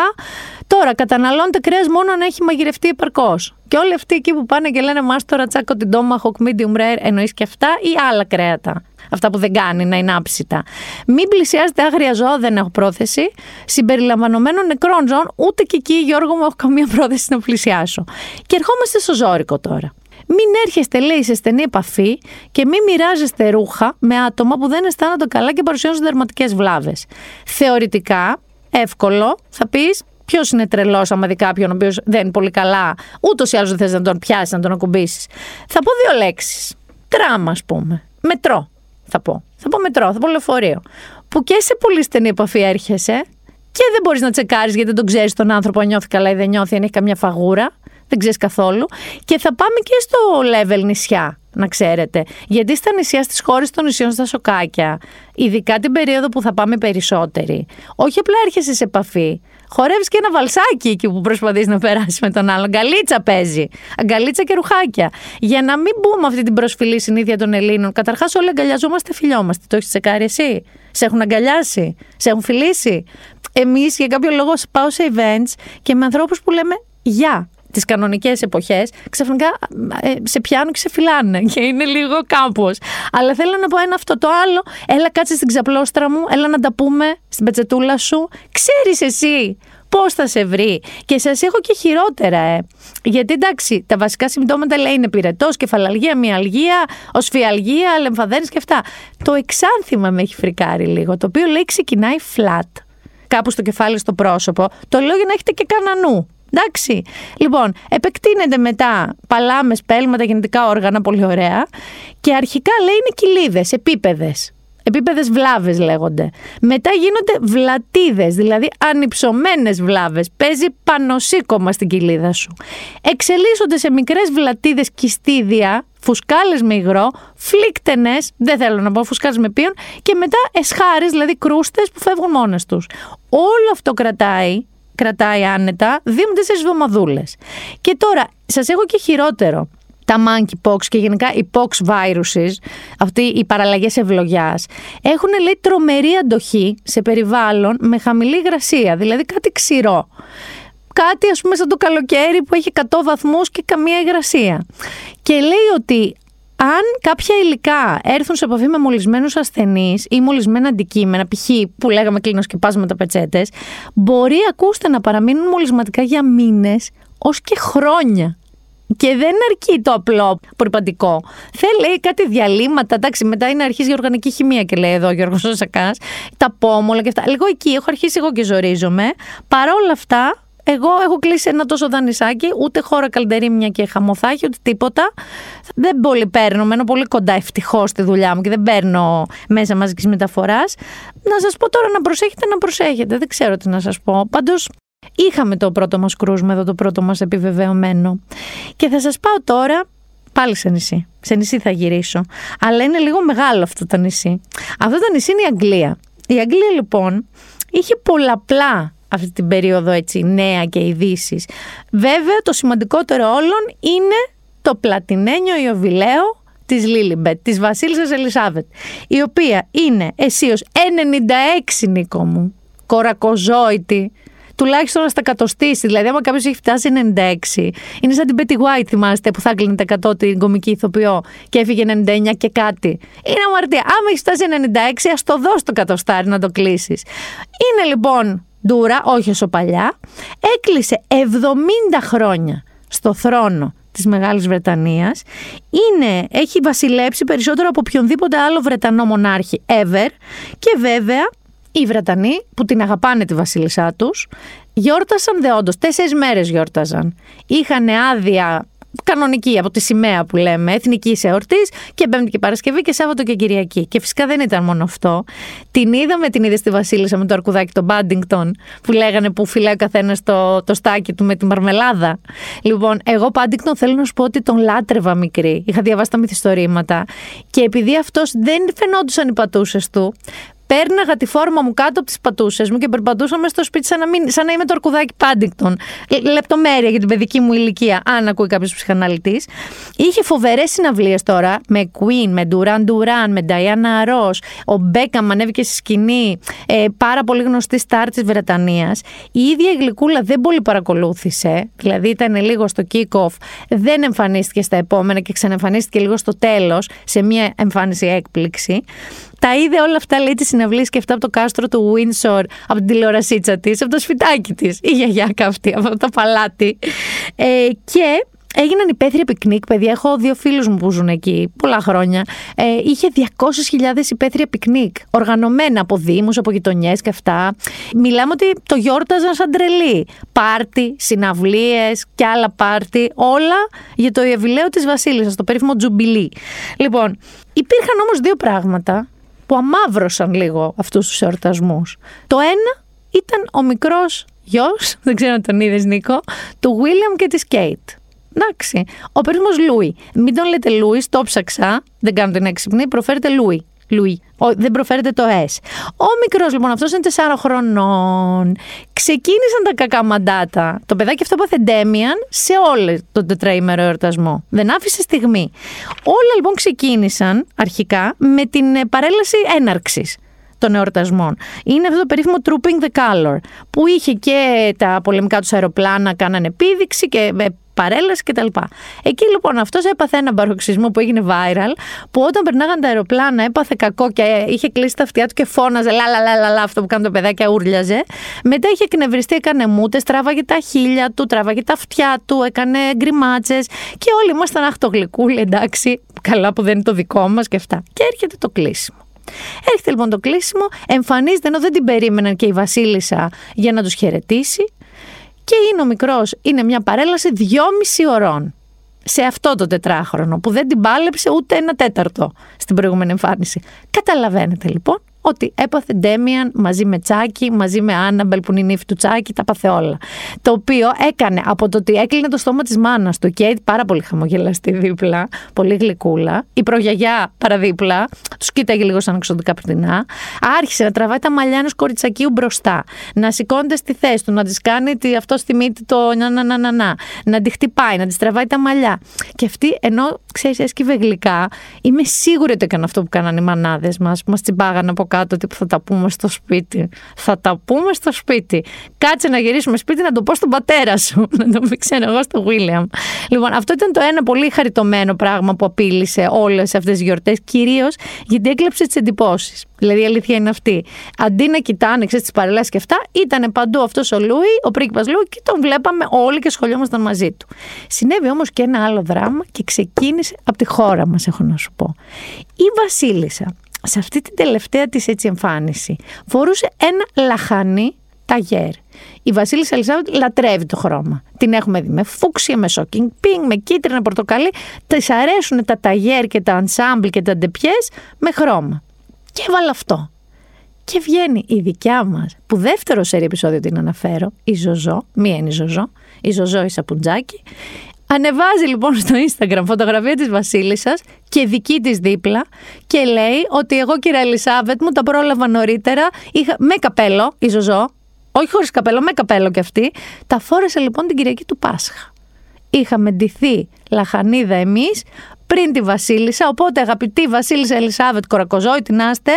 Τώρα, καταναλώνεται κρέας μόνο αν έχει μαγειρευτεί επαρκώς. Και όλοι αυτοί εκεί που πάνε και λένε μάστορα, τσάκο, την τόμα, hawk, medium rare, εννοείς και αυτά ή άλλα κρέατα. Αυτά που δεν κάνει να είναι άψητα. Μην πλησιάζετε άγρια ζώα, δεν έχω πρόθεση. Συμπεριλαμβανομένων νεκρών ζώων, ούτε και εκεί, Γιώργο μου, έχω καμία πρόθεση να πλησιάσω. Και ερχόμαστε στο ζώρικο τώρα. Μην έρχεστε, λέει, σε στενή επαφή και μην μοιράζεστε ρούχα με άτομα που δεν αισθάνονται καλά και παρουσιάζουν δερματικές βλάβες. Θεωρητικά, εύκολο, θα πεις. Ποιος είναι τρελός άμα δει κάποιον ο οποίος δεν είναι πολύ καλά, ούτως ή άλλως δεν θες να τον πιάσεις, να τον ακουμπήσεις. Θα πω δύο λέξεις. Τράμα, ας πούμε. Μετρό, θα πω. Θα πω μετρό, θα πω λεωφορείο. Που και σε πολύ στενή επαφή έρχεσαι και δεν μπορείς να τσεκάρεις γιατί δεν τον ξέρεις τον άνθρωπο, αν νιώθει καλά ή δεν νιώθει, αν έχει καμιά φαγούρα. Δεν ξέρεις καθόλου. Και θα πάμε και στο level νησιά, να ξέρετε. Γιατί στα νησιά, στις χώρες των νησιών, στα σοκάκια, ειδικά την περίοδο που θα πάμε περισσότεροι, όχι απλά έρχεσαι σε επαφή. Χορεύεις και ένα βαλσάκι εκεί που προσπαθείς να περάσεις με τον άλλον. Αγκαλίτσα παίζει. Αγκαλίτσα και ρουχάκια. Για να μην μπούμε αυτή την προσφυλή συνήθεια των Ελλήνων. Καταρχάς, όλοι αγκαλιαζόμαστε, φιλιόμαστε. Το έχεις τσεκάρει εσύ? Σε έχουν αγκαλιάσει? Σε έχουν φιλήσει? Εμείς για κάποιο λόγο πάω σε events και με ανθρώπους που λέμε γεια. Τις κανονικές εποχές, ξαφνικά σε πιάνουν και σε φυλάνε και είναι λίγο κάπως. Αλλά θέλω να πω ένα αυτό το άλλο, έλα κάτσε στην ξαπλώστρα μου, έλα να τα πούμε στην πετσετούλα σου. Ξέρεις εσύ πώς θα σε βρει. Και σας έχω και χειρότερα, Γιατί εντάξει, τα βασικά συμπτώματα, λέει, είναι πυρετός, κεφαλαλγία, μυαλγία, οσφιαλγία, λεμφαδένες και αυτά. Το εξάνθημα με έχει φρικάρει λίγο, το οποίο, λέει, ξεκινάει flat, κάπου στο κεφάλι, στο πρόσωπο. Το λέω για να έχετε και κανένα νου. Εντάξει, λοιπόν, επεκτείνεται μετά παλάμες, πέλματα, γεννητικά όργανα, πολύ ωραία. Και αρχικά, λέει, είναι κοιλίδες, επίπεδες. Επίπεδες βλάβες λέγονται. Μετά γίνονται βλατίδες, δηλαδή ανυψωμένες βλάβες. Παίζει πανοσύκωμα στην κοιλίδα σου. Εξελίσσονται σε μικρές βλατίδες κιστίδια, φουσκάλες με υγρό, φλίκτενες, δεν θέλω να πω φουσκάλες με πίον, και μετά εσχάρες, δηλαδή κρούστες που φεύγουν μόνες τους. Όλο αυτό κρατάει άνετα, δίνονται σε βομαδούλες. Και τώρα, σας έχω και χειρότερο. Τα monkeypox και γενικά οι pox viruses, αυτοί οι παραλλαγές ευλογιάς, έχουν, λέει, τρομερή αντοχή σε περιβάλλον με χαμηλή υγρασία, δηλαδή κάτι ξηρό. Κάτι, ας πούμε, σαν το καλοκαίρι που έχει 100 βαθμούς και καμία υγρασία. Και λέει ότι αν κάποια υλικά έρθουν σε επαφή με μολυσμένους ασθενείς ή μολυσμένα αντικείμενα, π.χ. που λέγαμε κλινοσκεπάζουμε τα πετσέτες, μπορεί, ακούστε, να παραμείνουν μολυσματικά για μήνες ως και χρόνια. Και δεν αρκεί το απλό προπαντικό. Θέλει κάτι διαλύματα. Εντάξει, μετά είναι αρχής για οργανική χημεία και λέει εδώ ο Γιώργος Σακάς, τα πόμολα και αυτά. Εγώ εκεί έχω αρχίσει εγώ και ζορίζομαι. Παρόλα αυτά, εγώ έχω κλείσει ένα τόσο δανεισάκι, ούτε χώρα καλντερίμια και χαμοθάχη, ούτε τίποτα. Δεν πολύ παίρνω, μένω πολύ κοντά ευτυχώς στη δουλειά μου και δεν παίρνω μέσα μαζικής μεταφοράς. Να σας πω τώρα να προσέχετε, δεν ξέρω τι να σας πω. Πάντως είχαμε το πρώτο μας κρούσμα εδώ, το πρώτο μας επιβεβαιωμένο. Και θα σας πάω τώρα Πάλι σε νησί. Σε νησί θα γυρίσω. Αλλά είναι λίγο μεγάλο αυτό το νησί. Αυτό το νησί είναι η Αγγλία. Η Αγγλία λοιπόν είχε πολλαπλά αυτή την περίοδο έτσι, νέα και ειδήσεις. Βέβαια το σημαντικότερο όλων είναι το πλατινένιο ιωβιλέο της Λίλιμπετ, της Βασίλισσας Ελισάβετ, η οποία είναι αισίως 96, Νίκο μου, κορακοζόητη, τουλάχιστον στα εκατοστήσει. Δηλαδή, άμα κάποιος έχει φτάσει 96, είναι σαν την Betty White, θυμάστε, που θα κλείνει τα 100 την κομική ηθοποιό και έφυγε 99 και κάτι. Είναι αμαρτία. Άμα έχει φτάσει 96, ας το δώσει το κατοστάρι να το κλείσεις. Είναι λοιπόν ντούρα, όχι όσο παλιά. Έκλεισε 70 χρόνια στο θρόνο της Μεγάλης Βρετανίας. Έχει βασιλέψει περισσότερο από οποιονδήποτε άλλο Βρετανό μονάρχη ever. Και βέβαια οι Βρετανοί που την αγαπάνε τη βασίλισσά τους γιόρτασαν δεόντως. 4 μέρες γιόρταζαν. Είχαν άδεια κανονική από τη σημαία που λέμε, εθνικής εορτής, και Πέμπτη και Παρασκευή και Σάββατο και Κυριακή. Και φυσικά δεν ήταν μόνο αυτό. Την είδε στη βασίλισσα με το αρκουδάκι των Μπάντινγκτον που λέγανε που φυλάει ο καθένας το στάκι του με τη μαρμελάδα. Λοιπόν, εγώ Μπάντινγκτον θέλω να σου πω ότι τον λάτρευα μικρή. Είχα διαβάσει τα μυθιστορήματα και επειδή αυτός δεν φαινόντουσαν οι πατούσες του, πέρναγα τη φόρμα μου κάτω από τις πατούσες μου και περπατούσα μέσα στο σπίτι σαν να είμαι το αρκουδάκι Πάντιγκτον. Λεπτομέρεια για την παιδική μου ηλικία, αν ακούει κάποιος ψυχαναλυτής. Είχε φοβερές συναυλίες τώρα με Queen, με Duran Duran, με Diana Ross. Ο Μπέκαμ ανέβηκε στη σκηνή. Πάρα πολύ γνωστή στάρ της Βρετανίας. Η ίδια η γλυκούλα δεν πολύ παρακολούθησε. Δηλαδή ήταν λίγο στο kick-off. Δεν εμφανίστηκε στα επόμενα και ξαναεμφανίστηκε λίγο στο τέλος σε μια εμφάνιση έκπληξη. Τα είδε όλα αυτά, λέει, τις συναυλίες και αυτά από το κάστρο του Windsor, από την τηλεορασίτσα της, από το σφιτάκι της, η γιαγιά καυτή, από το παλάτι. Και έγιναν υπαίθρια πικνίκ, παιδιά. Έχω 2 φίλους μου που ζουν εκεί πολλά χρόνια. Είχε 200.000 υπαίθρια πικνίκ, οργανωμένα από δήμους, από γειτονιές και αυτά. Μιλάμε ότι το γιόρταζαν σαν τρελή. Πάρτι, συναυλίες και άλλα πάρτι, όλα για το ιεβιλέο της βασίλισσας, το περίφημο Τζουμπιλί. Λοιπόν, υπήρχαν όμως 2 πράγματα που αμαύρωσαν λίγο αυτούς τους εορτασμούς. Το ένα ήταν ο μικρός γιος, δεν ξέρω αν τον είδες Νίκο, του Βίλιαμ και της Κέιτ. Εντάξει, ο περίφημος Λούι. Μην τον λέτε Λούι, το ψαξα, δεν κάνω την έξυπνη, προφέρετε Λούι. Λουί. Δεν προφέρεται το S. Ο μικρός λοιπόν αυτός είναι 4 χρονών. Ξεκίνησαν τα κακά μαντάτα. Το παιδάκι αυτό έπαθε ντέμιαν σε όλο τον 4ημερο εορτασμό. Δεν άφησε στιγμή. Όλα λοιπόν ξεκίνησαν αρχικά με την παρέλαση έναρξης των εορτασμών. Είναι αυτό το περίφημο Trooping the Colour, που είχε και τα πολεμικά τους αεροπλάνα, κάνανε επίδειξη και παρέλαση κτλ. Εκεί λοιπόν αυτός έπαθε έναν παροξισμό που έγινε viral, που όταν περνάγαν τα αεροπλάνα έπαθε κακό και είχε κλείσει τα αυτιά του και φώναζε λαλαλαλα, αυτό που κάνει το παιδάκι, ούρλιαζε. Μετά είχε εκνευριστεί, έκανε μούτες, τράβαγε τα χείλια του, τράβαγε τα αυτιά του, έκανε γκριμάτσες και όλοι ήμασταν αχ το γλυκούλι, εντάξει, καλά που δεν είναι το δικό μας και αυτά. Και έρχεται το κλείσιμο. Έρχεται λοιπόν το κλείσιμο, εμφανίζεται, ενώ δεν την περίμεναν, και η βασίλισσα για να τους χαιρετήσει. Και είναι ο μικρός, είναι μια παρέλαση 2,5 ωρών σε αυτό το 4χρονο που δεν την πάλεψε ούτε 1/4 στην προηγούμενη εμφάνιση. Καταλαβαίνετε λοιπόν ότι έπαθε ντέμιαν μαζί με Τσάκι, μαζί με Άνναμπελ που είναι η νύφη του Τσάκι, τα πάθε όλα. Το οποίο έκανε από το ότι έκλεινε το στόμα της μάνας του, Κέιτ πάρα πολύ χαμογελαστή δίπλα, πολύ γλυκούλα, η προγιαγιά παραδίπλα, τους κοίταγε λίγο σαν εξωτικά πτηνά, άρχισε να τραβάει τα μαλλιά ενός κοριτσακίου μπροστά, να σηκώνεται στη θέση του, να της κάνει αυτό στη μύτη το να τη χτυπάει, να της τραβάει τα μαλλιά. Και αυτή, ενώ ξέρεις, έσκυβε γλυκά, είμαι σίγουρη ότι έκανε αυτό που κάναν οι μανάδες μας, που μας τσιμπάγανε από κάτω, ότι θα τα πούμε στο σπίτι. Θα τα πούμε στο σπίτι. Κάτσε να γυρίσουμε σπίτι να το πω στον πατέρα σου. Να το πει, ξέρω εγώ, στον Βίλιαμ. Λοιπόν, αυτό ήταν το ένα πολύ χαριτωμένο πράγμα που απείλησε όλες αυτές τις γιορτές, κυρίως γιατί έκλεψε τις εντυπώσεις. Δηλαδή, η αλήθεια είναι αυτή. Αντί να κοιτάνε, ξέρεις, τις παρελάσεις και αυτά, ήταν παντού αυτός ο Λούι, ο πρίγκιπας Λούι, και τον βλέπαμε όλοι και σχολιόμασταν μαζί του. Συνέβη όμως και ένα άλλο δράμα και ξεκίνησε από τη χώρα μας, έχω να σου πω. Η βασίλισσα, σε αυτή την τελευταία της έτσι εμφάνιση, φορούσε ένα λαχανί ταγέρ. Η βασίλισσα Ελισάβετ λατρεύει το χρώμα. Την έχουμε δει με φούξια, με shocking pink, με κίτρινα, πορτοκαλί. Της αρέσουν τα ταγέρ και τα ensemble και τα ντεπιές με χρώμα. Και έβαλε αυτό. Και βγαίνει η δικιά μας, που δεύτερο σερί επεισόδιο την αναφέρω, η Ζωζό, μία είναι η Ζωζό, η Ζωζό η Σαπουτζάκη, Ανεβάζει λοιπόν στο Instagram φωτογραφία της βασίλισσας και δική της δίπλα και λέει ότι εγώ κυρία Ελισάβετ μου τα πρόλαβα νωρίτερα, με καπέλο η Ζωζό, όχι χωρίς καπέλο, με καπέλο κι αυτή, τα φόρεσε λοιπόν την Κυριακή του Πάσχα. Είχαμε ντυθεί λαχανίδα εμείς πριν τη βασίλισσα, οπότε αγαπητή βασίλισσα Ελισάβετ Κορακοζόητη να είστε,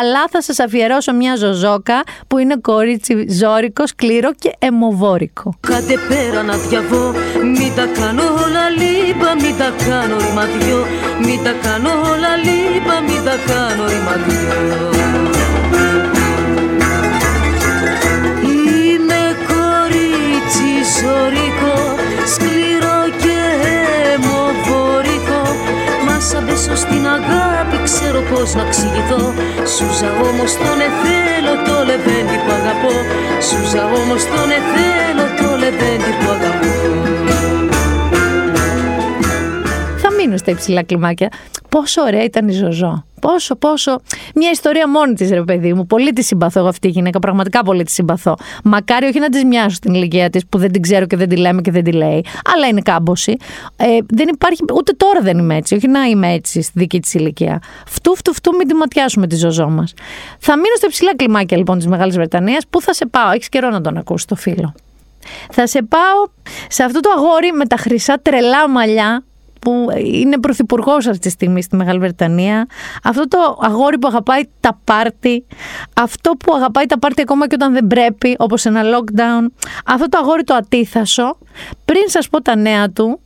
αλλά θα σας αφιερώσω μια ζωζόκα που είναι κορίτσι ζώρικο, σκληρό και αιμοβόρικο. Κάτε πέρα να διαβώ, μην τα κάνω όλα λίπα, μην τα κάνω ρηματιό, μην τα κάνω όλα λίπα, μην τα κάνω ρηματιό. Ζωρικό, σκληρό και αιμοβορικό. Μα σαν πέσω στην αγάπη ξέρω πώς να ξηγηθώ. Σούζα όμως τον εθέλω, το λεβέντι που αγαπώ. Σούζα όμως τον εθέλω, το λεβέντι που αγαπώ. Θα μείνω στα υψηλά κλιμάκια. Πόσο ωραία ήταν η Ζωζό. Πόσο. Μια ιστορία μόνη της ρε παιδί μου. Πολύ τη συμπαθώ εγώ αυτή η γυναίκα. Πραγματικά πολύ τη συμπαθώ. Μακάρι όχι να της μοιάζω στην ηλικία της που δεν την ξέρω και δεν τη λέμε και δεν τη λέει. Αλλά είναι κάμποση. Δεν υπάρχει. Ούτε τώρα δεν είμαι έτσι. Όχι να είμαι έτσι στη δική της ηλικία. Φτού, μην τη ματιάσουμε τη Ζωζό μας. Θα μείνω στα υψηλά κλιμάκια λοιπόν της Μεγάλης Βρετανίας. Πού θα σε πάω. Έχεις καιρό να τον ακούσεις το φίλο. Θα σε πάω σε αυτό το αγόρι με τα χρυσά τρελά μαλλιά, που είναι πρωθυπουργός αυτή τη στιγμή στη Μεγάλη Βρετανία, αυτό το αγόρι που αγαπάει τα πάρτι, αυτό που αγαπάει τα πάρτι ακόμα και όταν δεν πρέπει, όπως σε ένα lockdown, αυτό το αγόρι το ατίθασο. Πριν σας πω τα νέα του,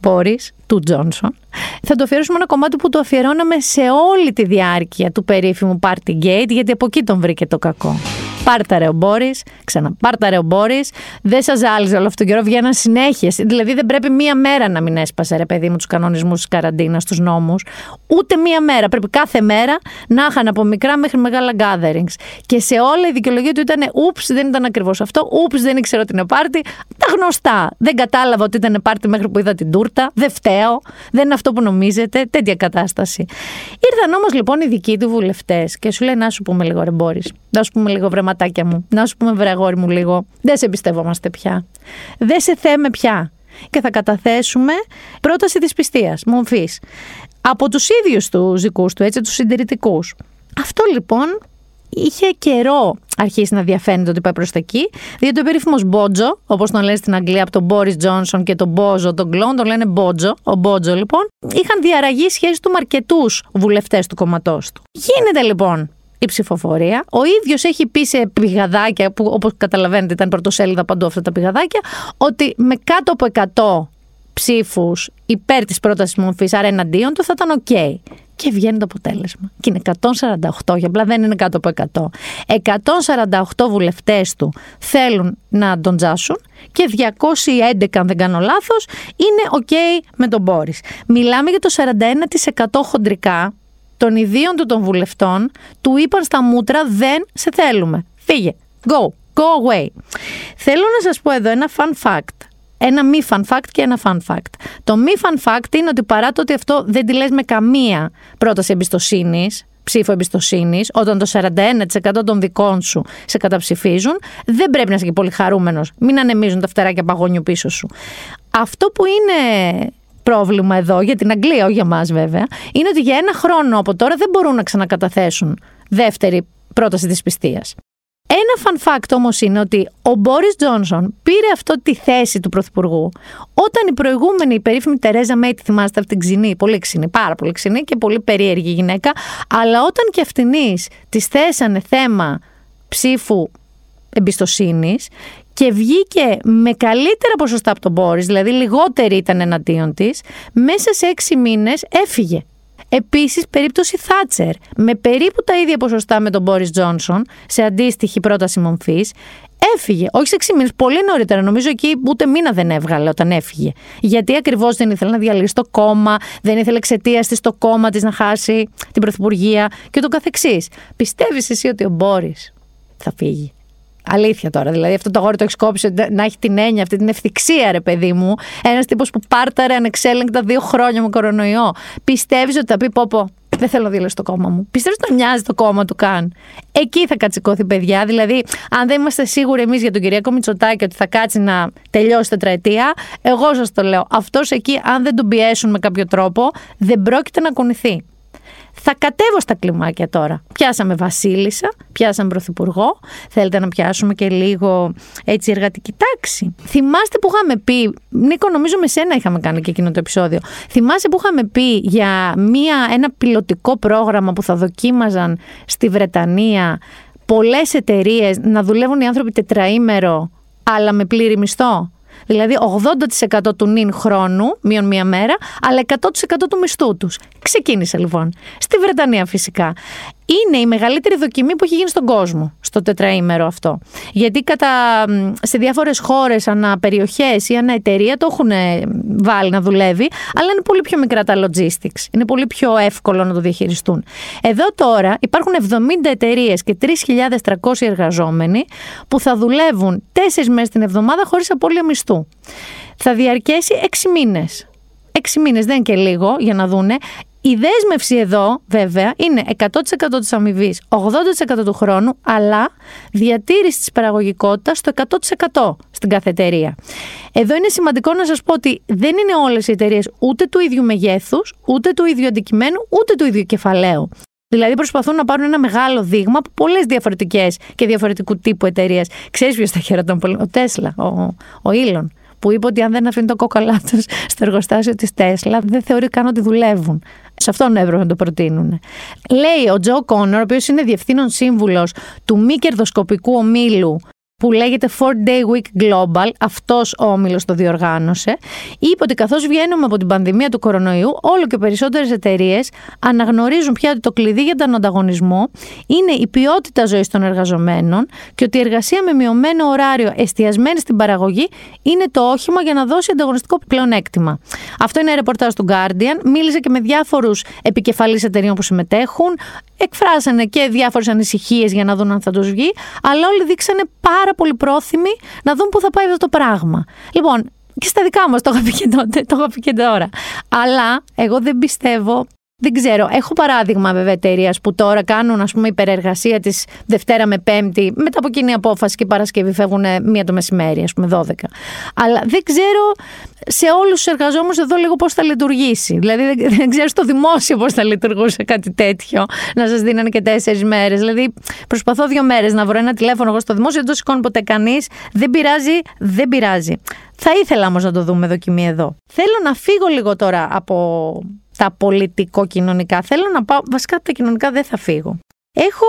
Μπόρις, του Τζόνσον, θα το αφιερώσουμε ένα κομμάτι που το αφιερώναμε σε όλη τη διάρκεια του περίφημου Partygate, γιατί από εκεί τον βρήκε το κακό. Πάρταρε ο Μπόρις, ξαναπάρταρε ο Μπόρις. Δεν σας ζάλιζε όλο αυτόν τον καιρό, βγαίναν συνέχεια. Δηλαδή δεν πρέπει μία μέρα να μην έσπασε, ρε παιδί μου, τους κανονισμούς της καραντίνας, τους νόμους. Ούτε μία μέρα. Πρέπει κάθε μέρα να είχαν από μικρά μέχρι μεγάλα gatherings. Και σε όλα η δικαιολογία του ήταν ούψ, δεν ήταν ακριβώς αυτό. Ούψ, δεν ήξερα ότι είναι πάρτι. Τα γνωστά. Δεν κατάλαβα ότι ήταν πάρτι μέχρι που είδα την τούρτα. Δεν φταίω. Δεν είναι αυτό που νομίζετε. Τέτοια κατάσταση. Ήρθαν όμως λοιπόν οι δικοί του βουλευτές και σου λένε να σου πούμε λίγο ρε Μπόρις. Να σου πούμε λίγο βρε ματάκια μου. Να σου πούμε βρε αγόρι μου λίγο. Δεν σε εμπιστευόμαστε πια. Δεν σε θέμε πια. Και θα καταθέσουμε πρόταση δυσπιστίας, μομφής. Από τους ίδιους τους δικούς του, έτσι, τους συντηρητικούς. Αυτό λοιπόν είχε καιρό αρχίσει να διαφαίνεται ότι πάει προς τα εκεί, διότι ο περίφημος Μπότζο, όπως τον λένε στην Αγγλία, από τον Μπόρις Τζόνσον και τον Μπόζο, τον κλόν, τον λένε Μπότζο. Ο Μπότζο λοιπόν, είχαν διαραγεί σχέσεις του με αρκετούς βουλευτές του κομματός του. Γίνεται λοιπόν η ψηφοφορία. Ο ίδιος έχει πει σε πηγαδάκια, που όπως καταλαβαίνετε ήταν πρωτοσέλιδα παντού αυτά τα πηγαδάκια, ότι με κάτω από 100 ψήφους υπέρ της πρότασης μορφής, άρα εναντίον του, θα ήταν οκ. Okay. Και βγαίνει το αποτέλεσμα. Και είναι 148, για απλά δεν είναι κάτω από 100. 148 βουλευτές του θέλουν να τον τζάσουν και 211, αν δεν κάνω λάθος, είναι οκ okay με τον Μπόρις. Μιλάμε για το 41% χοντρικά των ιδίων του των βουλευτών, του είπαν στα μούτρα δεν σε θέλουμε. Φύγε. Go away. Θέλω να σας πω εδώ ένα fun fact. Ένα μη fun fact και ένα fun fact. Το μη fun fact είναι ότι παρά το ότι αυτό δεν τη λες με καμία πρόταση εμπιστοσύνης, ψήφο εμπιστοσύνης, όταν το 41% των δικών σου σε καταψηφίζουν, δεν πρέπει να είσαι και πολύ χαρούμενος. Μην ανεμίζουν τα φτεράκια παγόνιου πίσω σου. Αυτό που είναι πρόβλημα εδώ, για την Αγγλία, όχι για μας βέβαια, είναι ότι για ένα χρόνο από τώρα δεν μπορούν να ξανακαταθέσουν δεύτερη πρόταση δυσπιστίας. Ένα fun fact όμως είναι ότι ο Μπόρις Τζόνσον πήρε αυτή τη θέση του πρωθυπουργού όταν η προηγούμενη, η περίφημη Τερέζα Μέι, τη θυμάστε αυτήν την ξινή, πολύ ξινή, πάρα πολύ ξινή και πολύ περίεργη γυναίκα, αλλά όταν και αυτηνής της θέσανε θέμα ψήφου εμπιστοσύνης και βγήκε με καλύτερα ποσοστά από τον Μπόρις, δηλαδή λιγότερη ήταν εναντίον της, μέσα σε 6 μήνες έφυγε. Επίσης, περίπτωση Θάτσερ, με περίπου τα ίδια ποσοστά με τον Μπόρις Τζόνσον, σε αντίστοιχη πρόταση μομφής, έφυγε. Όχι σε 6 μήνες, πολύ νωρίτερα. Νομίζω εκεί ούτε μήνα δεν έβγαλε όταν έφυγε. Γιατί ακριβώς δεν ήθελε να διαλύσει το κόμμα, δεν ήθελε εξαιτίας της το κόμμα της να χάσει την πρωθυπουργία και το καθεξής. Πιστεύεις εσύ ότι ο Μπόρις θα φύγει? Αλήθεια τώρα, δηλαδή αυτό το αγόρι το έχει κόψει να έχει την έννοια, αυτή την ευθυξία ρε παιδί μου. Ένας τύπος που πάρταρε ανεξέλεγκτα 2 χρόνια με κορονοϊό. Πιστεύεις ότι θα πει πω δεν θέλω δήλωση στο κόμμα μου. Πιστεύω ότι τον νοιάζει το κόμμα του καν. Εκεί θα κατσικώθει, παιδιά. Δηλαδή, αν δεν είμαστε σίγουροι εμείς για τον κυρίακο Μητσοτάκη ότι θα κάτσει να τελειώσει τετραετία, εγώ σας το λέω. Αυτός εκεί, αν δεν τον πιέσουν με κάποιο τρόπο, δεν πρόκειται να κουνηθεί. Θα κατέβω στα κλιμάκια τώρα. Πιάσαμε βασίλισσα, πιάσαμε πρωθυπουργό. Θέλετε να πιάσουμε και λίγο έτσι εργατική τάξη? Θυμάστε που είχαμε πει, Νίκο, νομίζω με σένα είχαμε κάνει και εκείνο το επεισόδιο. Θυμάσαι που είχαμε πει για ένα πιλωτικό πρόγραμμα που θα δοκίμαζαν στη Βρετανία πολλές εταιρείες να δουλεύουν οι άνθρωποι τετραήμερο, αλλά με πλήρη μισθό? Δηλαδή 80% του νυν χρόνου, μείον μία μέρα, αλλά 100% του μισθού τους. Ξεκίνησε λοιπόν. Στη Βρετανία φυσικά. Είναι η μεγαλύτερη δοκιμή που έχει γίνει στον κόσμο, στο τετραήμερο αυτό. Γιατί σε διάφορες χώρες, ανά περιοχές ή ανά εταιρεία, το έχουν βάλει να δουλεύει, αλλά είναι πολύ πιο μικρά τα logistics. Είναι πολύ πιο εύκολο να το διαχειριστούν. Εδώ τώρα υπάρχουν 70 εταιρείες και 3.300 εργαζόμενοι που θα δουλεύουν 4 μέρες την εβδομάδα χωρίς απώλεια μισθού. Θα διαρκέσει 6 μήνες. 6 μήνες δεν είναι και λίγο για να δούνε. Η δέσμευση εδώ βέβαια είναι 100% της αμοιβής, 80% του χρόνου, αλλά διατήρηση της παραγωγικότητας στο 100% στην κάθε εταιρεία. Εδώ είναι σημαντικό να σας πω ότι δεν είναι όλες οι εταιρείες ούτε του ίδιου μεγέθους, ούτε του ίδιου αντικειμένου, ούτε του ίδιου κεφαλαίου. Δηλαδή προσπαθούν να πάρουν ένα μεγάλο δείγμα από πολλές διαφορετικές και διαφορετικού τύπου εταιρείες. Ξέρεις ποιος τα χαιρόταν πολύ? Ο Τέσλα, ο Ήλον, που είπε ότι αν δεν αφήνει το κόκαλά τους στο εργοστάσιο της Τέσλα, δεν θεωρεί καν ότι δουλεύουν. Σε αυτόν έπρεπε να το προτείνουν. Λέει ο Τζο Κόνορ, ο οποίος είναι διευθύνων σύμβουλος του μη κερδοσκοπικού ομίλου που λέγεται 4-Day Week Global, αυτός ο όμιλος το διοργάνωσε, είπε ότι καθώς βγαίνουμε από την πανδημία του κορονοϊού, όλο και περισσότερες εταιρείες αναγνωρίζουν πια ότι το κλειδί για τον ανταγωνισμό είναι η ποιότητα ζωής των εργαζομένων και ότι η εργασία με μειωμένο ωράριο εστιασμένη στην παραγωγή είναι το όχημα για να δώσει ανταγωνιστικό πλεονέκτημα. Αυτό είναι ρεπορτάζ του Guardian. Μίλησε και με διάφορους επικεφαλής εταιρείων που συμμετέχουν. Εκφράσανε και διάφορες ανησυχίες για να δουν αν θα τους βγει, αλλά όλοι δείξανε πάρα πολύ πρόθυμοι να δουν πού θα πάει αυτό το πράγμα. Λοιπόν, και στα δικά μας το είχα πει και τότε, το είχα πει και τώρα. Αλλά εγώ δεν πιστεύω, δεν ξέρω. Έχω παράδειγμα βέβαια εταιρείας που τώρα κάνουν ας πούμε υπερεργασία της Δευτέρα με Πέμπτη, μετά από κοινή απόφαση και Παρασκευή φεύγουν 1 το μεσημέρι, ας πούμε 12. Αλλά δεν ξέρω σε όλους τους εργαζόμενους εδώ λίγο πώς θα λειτουργήσει. Δηλαδή δεν ξέρω στο δημόσιο πώς θα λειτουργούσε κάτι τέτοιο, να σας δίνανε και 4 μέρες. Δηλαδή προσπαθώ 2 μέρες να βρω ένα τηλέφωνο εγώ στο δημόσιο, δεν το σηκώνει ποτέ κανείς. Δεν πειράζει, δεν πειράζει. Θα ήθελα όμως να το δούμε δοκιμή εδώ. Θέλω να φύγω λίγο τώρα από τα πολιτικο-κοινωνικά. Θέλω να πάω, βασικά από τα κοινωνικά δεν θα φύγω. Έχω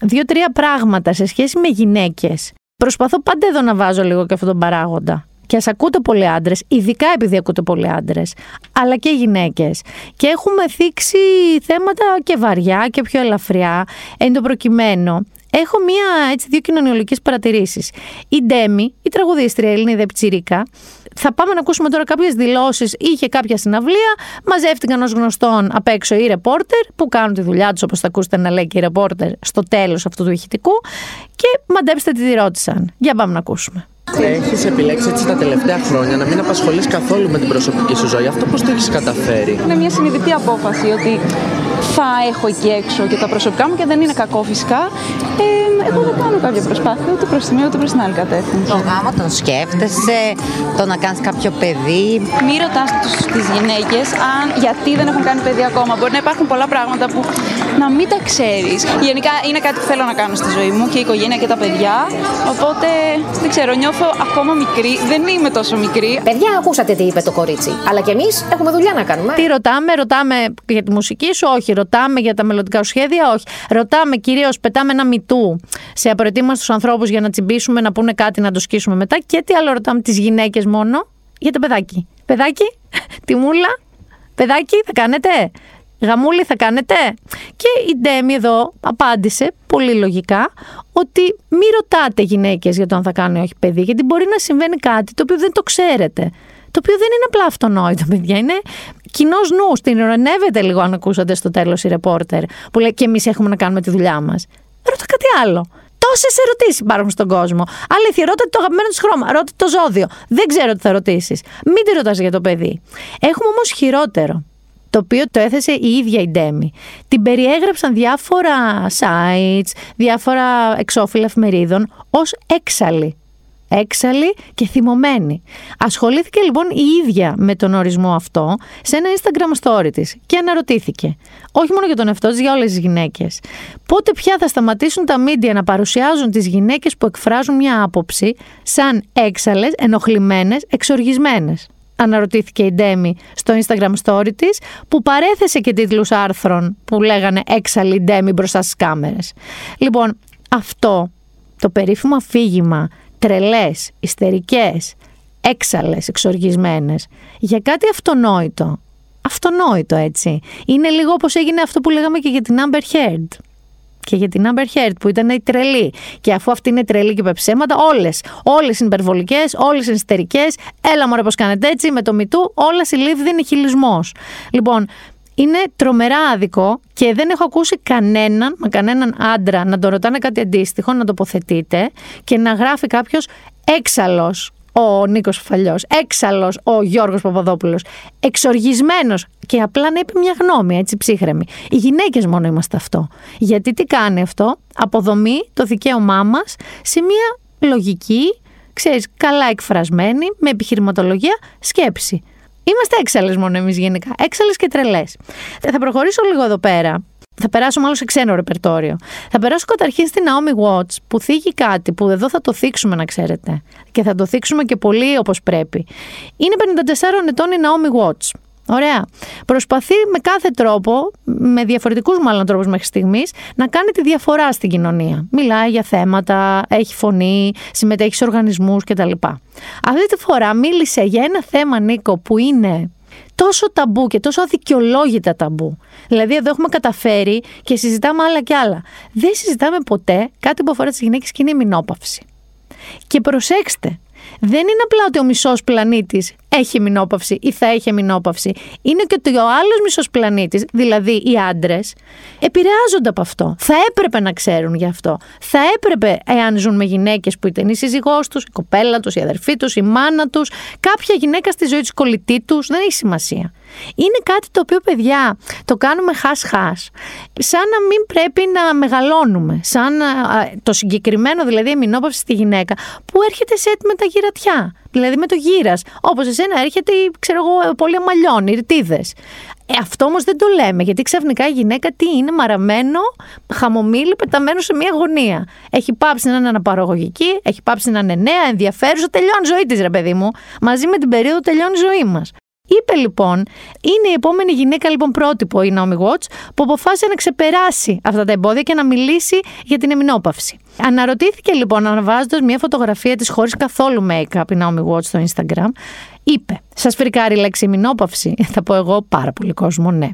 2-3 πράγματα σε σχέση με γυναίκες. Προσπαθώ πάντα εδώ να βάζω λίγο και αυτόν τον παράγοντα. Και ας ακούτε πολλοί άντρες, ειδικά επειδή ακούτε πολλοί άντρες, αλλά και γυναίκες. Και έχουμε θίξει θέματα και βαριά και πιο ελαφριά, εν τω προκειμένου. Έχω 2 κοινωνιολογικές παρατηρήσεις. Η Ντέμι, η τραγουδίστρια Ελληνίδα Πιτσιρίκα, θα πάμε να ακούσουμε τώρα κάποιες δηλώσεις. Είχε κάποια συναυλία, μαζεύτηκαν ως γνωστόν απ' έξω οι ρεπόρτερ, που κάνουν τη δουλειά τους, όπως θα ακούσετε να λέει και οι ρεπόρτερ στο τέλος αυτού του ηχητικού. Και μαντέψτε τι τη ρώτησαν. Για πάμε να ακούσουμε. Έχεις επιλέξει έτσι τα τελευταία χρόνια να μην απασχολείς καθόλου με την προσωπική σου ζωή. Αυτό πώς το έχεις καταφέρει? Είναι μια συνειδητή απόφαση ότι θα έχω εκεί έξω και τα προσωπικά μου και δεν είναι κακό φυσικά. Εγώ δεν κάνω κάποια προσπάθεια ούτε προς τη μία ούτε προς την άλλη κατεύθυνση. Το γάμο τον σκέφτεσαι, το να κάνεις κάποιο παιδί? Μη ρωτάς τις γυναίκες γιατί δεν έχουν κάνει παιδί ακόμα. Μπορεί να υπάρχουν πολλά πράγματα που να μην τα ξέρεις. Γενικά είναι κάτι που θέλω να κάνω στη ζωή μου και η οικογένεια και τα παιδιά. Οπότε δεν ξέρω, νιώθω ακόμα μικρή, δεν είμαι τόσο μικρή. Παιδιά, ακούσατε τι είπε το κορίτσι. Αλλά κι εμείς έχουμε δουλειά να κάνουμε. Τι ρωτάμε για τη μουσική σου, όχι. Ρωτάμε για τα μελλοντικά σου σχέδια, όχι. Ρωτάμε κυρίως, πετάμε ένα μητού σε απροετοίμαστους ανθρώπους για να τσιμπήσουμε, να πούνε κάτι, να το σκίσουμε μετά. Και τι άλλο ρωτάμε τις γυναίκες μόνο? Για το παιδάκι. Παιδάκι, τιμούλα, παιδάκι θα κάνετε, γαμούλη θα κάνετε? Και η Ντέμι εδώ απάντησε πολύ λογικά ότι μη ρωτάτε γυναίκες για το αν θα κάνει όχι παιδί, γιατί μπορεί να συμβαίνει κάτι το οποίο δεν το ξέρετε. Το οποίο δεν είναι απλά αυτονόητο, παιδιά. Είναι κοινός νους. Την ειρωνεύεται λίγο, αν ακούσατε στο τέλος η ρεπόρτερ, που λέει και εμείς έχουμε να κάνουμε τη δουλειά μας. Ρώτα κάτι άλλο. Τόσες ερωτήσεις υπάρχουν στον κόσμο. Αλήθεια, ρώτα το αγαπημένο της χρώμα, ρώτα το ζώδιο. Δεν ξέρω τι θα ρωτήσεις. Μην τη ρωτάς για το παιδί. Έχουμε όμως χειρότερο. το οποίο το έθεσε η ίδια η Ντέμι. Την περιέγραψαν διάφορα sites, διάφορα εξώφυλλα εφημερίδων ως έξαλλη. Έξαλλη και θυμωμένη. Ασχολήθηκε λοιπόν η ίδια με τον ορισμό αυτό σε ένα Instagram story της και αναρωτήθηκε, όχι μόνο για τον εαυτό της, για όλες τις γυναίκες, πότε πια θα σταματήσουν τα μίντια να παρουσιάζουν τις γυναίκες που εκφράζουν μια άποψη σαν έξαλλες, ενοχλημένες, εξοργισμένες. Αναρωτήθηκε η Ντέμι στο Instagram story της, που παρέθεσε και τίτλους άρθρων που λέγανε έξαλλη Ντέμι μπροστά στις κάμερες. Λοιπόν, αυτό το περίφημο αφήγημα τρελές, ιστερικές, έξαλλες, εξοργισμένες, για κάτι αυτονόητο. Αυτονόητο, έτσι. Είναι λίγο όπως έγινε αυτό που λέγαμε και για την Amber Heard. Και για την Amber Heard που ήταν η τρελή. Και αφού αυτή είναι τρελή και πεψέματα, όλες είναι υπερβολικές, όλες είναι ιστερικές. Έλα μωρέ, πώς κάνετε έτσι, με το μητού, όλα συλλήφθη, είναι χιλισμός. Λοιπόν, είναι τρομερά άδικο και δεν έχω ακούσει κανέναν άντρα να τον ρωτάνε κάτι αντίστοιχο, να τοποθετείται και να γράφει κάποιος έξαλλος ο Νίκος Φαλιός, έξαλλος ο Γιώργος Παπαδόπουλος, εξοργισμένος, και απλά να είπε μια γνώμη έτσι ψύχρεμη. Οι γυναίκες μόνο είμαστε αυτό. Γιατί τι κάνει αυτό? Αποδομεί το δικαίωμά μας σε μια λογική, ξέρεις, καλά εκφρασμένη, με επιχειρηματολογία, σκέψη. Είμαστε έξαλλες μόνο εμείς γενικά. Έξαλλες και τρελές. Θα προχωρήσω λίγο εδώ πέρα. Θα περάσω μάλλον σε ξένο ρεπερτόριο. Θα περάσω καταρχήν στην Naomi Watts, που θίγει κάτι που εδώ θα το θίξουμε, να ξέρετε. Και θα το θίξουμε και πολύ όπως πρέπει. Είναι 54 ετών η Naomi Watts. Ωραία. Προσπαθεί με κάθε τρόπο, με διαφορετικούς μάλλον τρόπους μέχρι στιγμής, να κάνει τη διαφορά στην κοινωνία. Μιλάει για θέματα, έχει φωνή, συμμετέχει σε οργανισμούς κτλ. Αυτή τη φορά μίλησε για ένα θέμα, Νίκο, που είναι τόσο ταμπού και τόσο αδικαιολόγητα ταμπού. Δηλαδή, εδώ έχουμε καταφέρει και συζητάμε άλλα και άλλα. Δεν συζητάμε ποτέ κάτι που αφορά τις γυναίκες και είναι η μηνόπαυση. Και προσέξτε, δεν είναι απλά ότι ο μισός πλανήτης έχει μηνόπαυση ή θα έχει μηνόπαυση. Είναι και ότι ο άλλος μισός πλανήτης, δηλαδή οι άντρες, επηρεάζονται από αυτό. Θα έπρεπε να ξέρουν γι' αυτό. Θα έπρεπε, εάν ζουν με γυναίκες που ήταν η σύζυγός τους, η κοπέλα τους, η αδερφή τους, η μάνα τους, κάποια γυναίκα στη ζωή της, κολλητή τους, δεν έχει σημασία. Είναι κάτι το οποίο, παιδιά, το κάνουμε χάς-χάς. Σαν να μην πρέπει να μεγαλώνουμε. Σαν το συγκεκριμένο, δηλαδή, η μηνόπαυση στη γυναίκα που έρχεται σε έτοιμα τα γυρατιά. Δηλαδή με το γύρας. Όπως εσένα έρχεται, ξέρω εγώ, πολύ αμαλιών, ιρτίδες. Αυτό όμως δεν το λέμε, γιατί ξαφνικά η γυναίκα τι είναι? Μαραμένο, χαμομήλι, πεταμένο σε μια γωνία. Έχει πάψει να είναι αναπαραγωγική, έχει πάψει να είναι νέα, ενδιαφέρουσα. Τελειώνει η ζωή της, ρε παιδί μου. Μαζί με την περίοδο τελειώνει η ζωή μας. Είπε λοιπόν, είναι η επόμενη γυναίκα λοιπόν πρότυπο η Naomi Watts, που αποφάσισε να ξεπεράσει αυτά τα εμπόδια και να μιλήσει για την εμμηνόπαυση. Αναρωτήθηκε λοιπόν, αναβάζοντας μια φωτογραφία της χωρίς καθόλου make-up η Naomi Watts στο Instagram, είπε, σας φρικάρει η λέξη εμμηνόπαυση? Θα πω εγώ, πάρα πολύ κόσμο, ναι.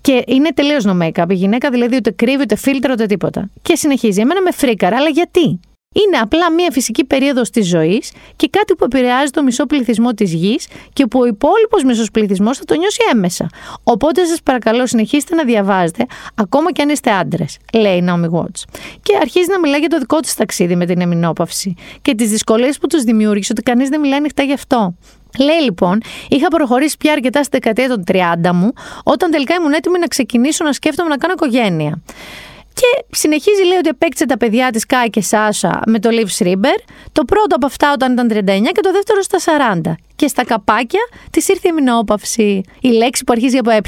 Και είναι τελείως no make-up η γυναίκα, δηλαδή ούτε κρύβει, ούτε φίλτρα, ούτε τίποτα. Και συνεχίζει, εμένα με φρίκαρα, αλλά γιατί? Είναι απλά μια φυσική περίοδος της ζωής και κάτι που επηρεάζει το μισό πληθυσμό της γης και που ο υπόλοιπος μισός πληθυσμός θα το νιώσει έμμεσα. Οπότε σας παρακαλώ, συνεχίστε να διαβάζετε, ακόμα και αν είστε άντρες, λέει η Naomi Watts. Και αρχίζει να μιλάει για το δικό της ταξίδι με την εμμηνόπαυση και τις δυσκολίες που τους δημιούργησε, ότι κανείς δεν μιλάει ανοιχτά γι' αυτό. Λέει λοιπόν, είχα προχωρήσει πια αρκετά στη δεκαετία των 30 μου, όταν τελικά ήμουν έτοιμη να ξεκινήσω να σκέφτομαι να κάνω οικογένεια. Και συνεχίζει, λέει, ότι επέκτησε τα παιδιά της Κάι και Σάσα με το Λιβ Σρίμπερ, το πρώτο από αυτά όταν ήταν 39 και το δεύτερο στα 40. Και στα καπάκια της ήρθε η μηνόπαυση, η λέξη που αρχίζει από ε.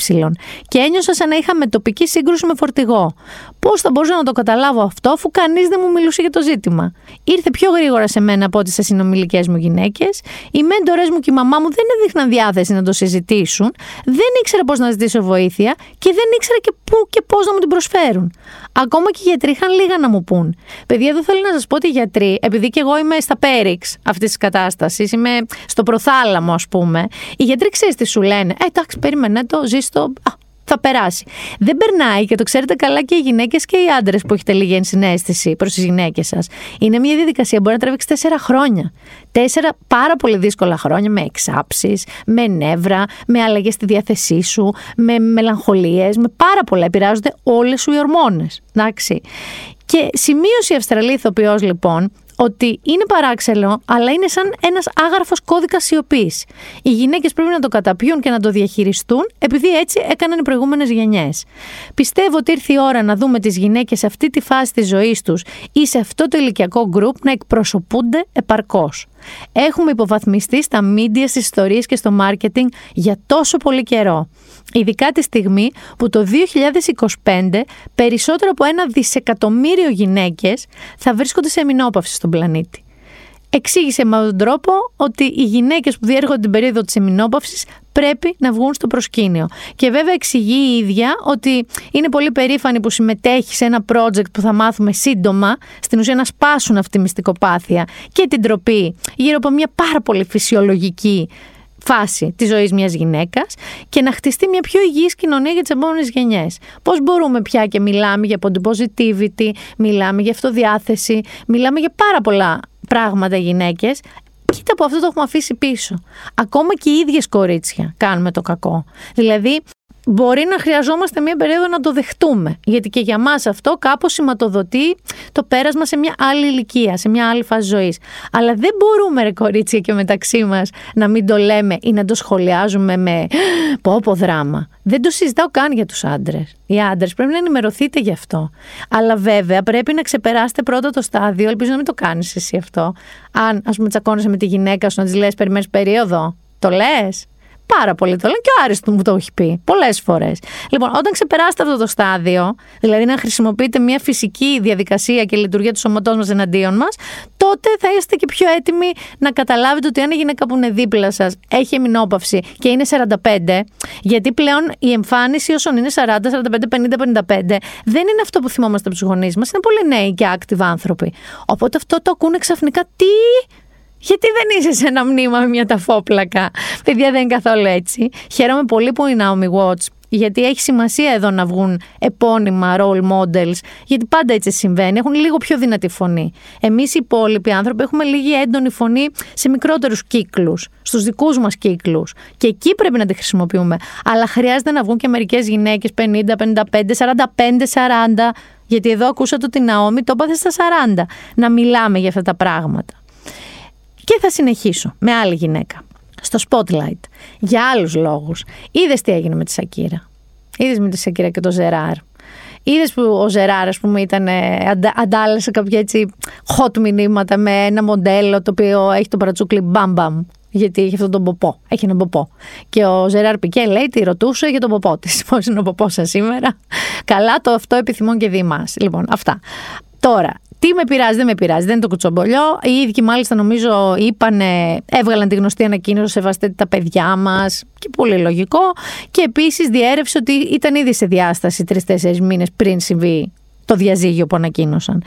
Και ένιωσα σαν να είχα μετοπική σύγκρουση με φορτηγό. Πώς θα μπορούσα να το καταλάβω αυτό, αφού κανείς δεν μου μιλούσε για το ζήτημα? Ήρθε πιο γρήγορα σε μένα από ό,τι σε συνομιλικές μου γυναίκες. Οι μέντορες μου και η μαμά μου δεν έδειχναν διάθεση να το συζητήσουν. Δεν ήξερα πώς να ζητήσω βοήθεια και δεν ήξερα και πού και πώς να μου την προσφέρουν. Ακόμα και οι γιατροί είχαν λίγα να μου πούν. Παιδιά, εδώ θέλω να σας πω ότι οι γιατροί, επειδή και εγώ είμαι στα πέριξ αυτής της κατάστασης, είμαι στο προθάλαμο, ας πούμε, οι γιατροί ξέρεις τι σου λένε? Εντάξει, περίμενε το, ζεις το, θα περάσει. Δεν περνάει, και το ξέρετε καλά και οι γυναίκες και οι άντρες που έχετε λίγη ενσυναίσθηση προς τις γυναίκες σας. Είναι μια διαδικασία που μπορεί να τραβήξει 4 χρόνια. 4 πάρα πολύ δύσκολα χρόνια, με εξάψεις, με νεύρα, με αλλαγές στη διάθεσή σου, με μελαγχολίες, με πάρα πολλά. Επηρεάζονται όλες σου οι ορμόνες. Εντάξει. Και σημείωσε η Αυστραλή ηθοποιός λοιπόν ότι είναι παράξενο, αλλά είναι σαν ένας άγραφος κώδικας σιωπής. Οι γυναίκες πρέπει να το καταπιούν και να το διαχειριστούν, επειδή έτσι έκαναν οι προηγούμενες γενιές. Πιστεύω ότι ήρθε η ώρα να δούμε τις γυναίκες σε αυτή τη φάση της ζωής τους ή σε αυτό το ηλικιακό γκρουπ να εκπροσωπούνται επαρκώς. Έχουμε υποβαθμιστεί στα μίντια, στις ιστορίες και στο μάρκετινγκ για τόσο πολύ καιρό. Ειδικά τη στιγμή που το 2025 περισσότερο από 1 δισεκατομμύριο γυναίκες θα βρίσκονται σε εμεινόπαυση στον πλανήτη. Εξήγησε με αυτόν τον τρόπο ότι οι γυναίκες που διέρχονται την περίοδο της εμεινόπαυσης πρέπει να βγουν στο προσκήνιο. Και βέβαια εξηγεί η ίδια ότι είναι πολύ περήφανη που συμμετέχει σε ένα project που θα μάθουμε σύντομα, στην ουσία να σπάσουν αυτή τη μυστικοπάθεια και την τροπή γύρω από μια πάρα πολύ φυσιολογική φάση της ζωής μιας γυναίκας και να χτιστεί μια πιο υγιής κοινωνία για τις επόμενες γενιές. Πώς μπορούμε πια και μιλάμε για body positivity, μιλάμε για αυτοδιάθεση, μιλάμε για πάρα πολλά πράγματα γυναίκες. Κοίτα που αυτό το έχουμε αφήσει πίσω. Ακόμα και οι ίδιες κορίτσια κάνουμε το κακό. Δηλαδή μπορεί να χρειαζόμαστε μια περίοδο να το δεχτούμε, γιατί και για μας αυτό κάπως σηματοδοτεί το πέρασμα σε μια άλλη ηλικία, σε μια άλλη φάση ζωής. Αλλά δεν μπορούμε ρε κορίτσια και μεταξύ μας να μην το λέμε ή να το σχολιάζουμε με πόπο δράμα. Δεν το συζητάω καν για τους άντρες. Οι άντρες πρέπει να ενημερωθείτε γι' αυτό. Αλλά βέβαια πρέπει να ξεπεράσετε πρώτα το στάδιο, ελπίζω να μην το κάνεις εσύ αυτό. Αν ας πούμε τσακώνεσαι με τη γυναίκα σου να της λες περιμένεις περίοδο, το λες? Πάρα πολύ το λένε και ο Άρης μου το έχει πει πολλές φορές. Λοιπόν, όταν ξεπεράσετε αυτό το στάδιο, δηλαδή να χρησιμοποιείτε μια φυσική διαδικασία και λειτουργία του σώματός μας εναντίον μας, τότε θα είστε και πιο έτοιμοι να καταλάβετε ότι αν η γυναίκα που είναι δίπλα σας έχει εμεινόπαυση και είναι 45, γιατί πλέον η εμφάνιση όσων είναι 40, 45, 50, 55 δεν είναι αυτό που θυμόμαστε από τους γονείς μας, είναι πολύ νέοι και active άνθρωποι. Οπότε αυτό το ακούνε ξαφνικά τι... Γιατί δεν είσαι σε ένα μνήμα με μια ταφόπλακα? Παιδιά, δεν είναι καθόλου έτσι. Χαίρομαι πολύ που είναι Naomi Watts, γιατί έχει σημασία εδώ να βγουν επώνυμα role models, γιατί πάντα έτσι συμβαίνει. Έχουν λίγο πιο δυνατή φωνή. Εμείς οι υπόλοιποι άνθρωποι έχουμε λίγη έντονη φωνή σε μικρότερους κύκλους, στους δικούς μας κύκλους. Και εκεί πρέπει να τη χρησιμοποιούμε. Αλλά χρειάζεται να βγουν και μερικές γυναίκες 50, 55, 45, 40, γιατί εδώ ακούσατε ότι η Naomi το έπαθε στα 40. Να μιλάμε για αυτά τα πράγματα. Και θα συνεχίσω με άλλη γυναίκα, στο spotlight, για άλλους λόγους. Είδες τι έγινε με τη Σακύρα. Είδες με τη Σακύρα και το Ζεράρ. Είδες που ο Ζεράρ, ας πούμε, αντάλλασε κάποια έτσι hot μηνύματα με ένα μοντέλο το οποίο έχει το παρατσούκλι μπαμπαμ. Γιατί είχε αυτόν τον ποπό. Έχει έναν ποπό. Και ο Ζεράρ Πικέ λέει, τη ρωτούσε για τον ποπό της. Πώς είναι ο ποπός σας σήμερα? Καλά, το αυτό επιθυμώ και δίμας. Λοιπόν, αυτά. Τώρα. Τι με πειράζει, δεν με πειράζει, δεν είναι το κουτσομπολιό. Οι ίδιοι μάλιστα νομίζω έβγαλαν τη γνωστή ανακοίνωση σεβαστείτε τα παιδιά μας και πολύ λογικό. Και επίσης διέρευσε ότι ήταν ήδη σε διάσταση 3-4 μήνες πριν συμβεί το διαζύγιο που ανακοίνωσαν.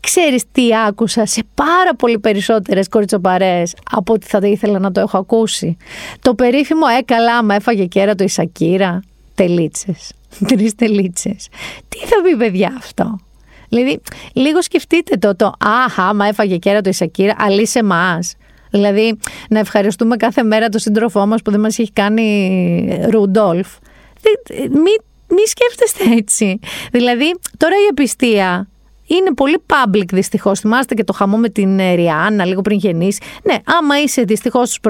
Ξέρεις τι άκουσα σε πάρα πολύ περισσότερες κοριτσοπαρές από ό,τι θα ήθελα να το έχω ακούσει? Το περίφημο «Καλά, άμα έφαγε κέρατο η Σακύρα, τελίτσες». 3 τελίτσες. Τι θα πει παιδιά αυτό? Δηλαδή, λίγο σκεφτείτε το «Αχα, μα έφαγε κέρατο η Σακύρα, αλήσε μας». Δηλαδή, να ευχαριστούμε κάθε μέρα τον σύντροφό μας που δεν μας έχει κάνει Ρουντόλφ. Μη σκέφτεστε έτσι. Δηλαδή, τώρα η απιστία είναι πολύ public δυστυχώς. Θυμάστε και το χαμό με την Ριάννα λίγο πριν γεννήσει. Ναι, άμα είσαι δυστυχώς στους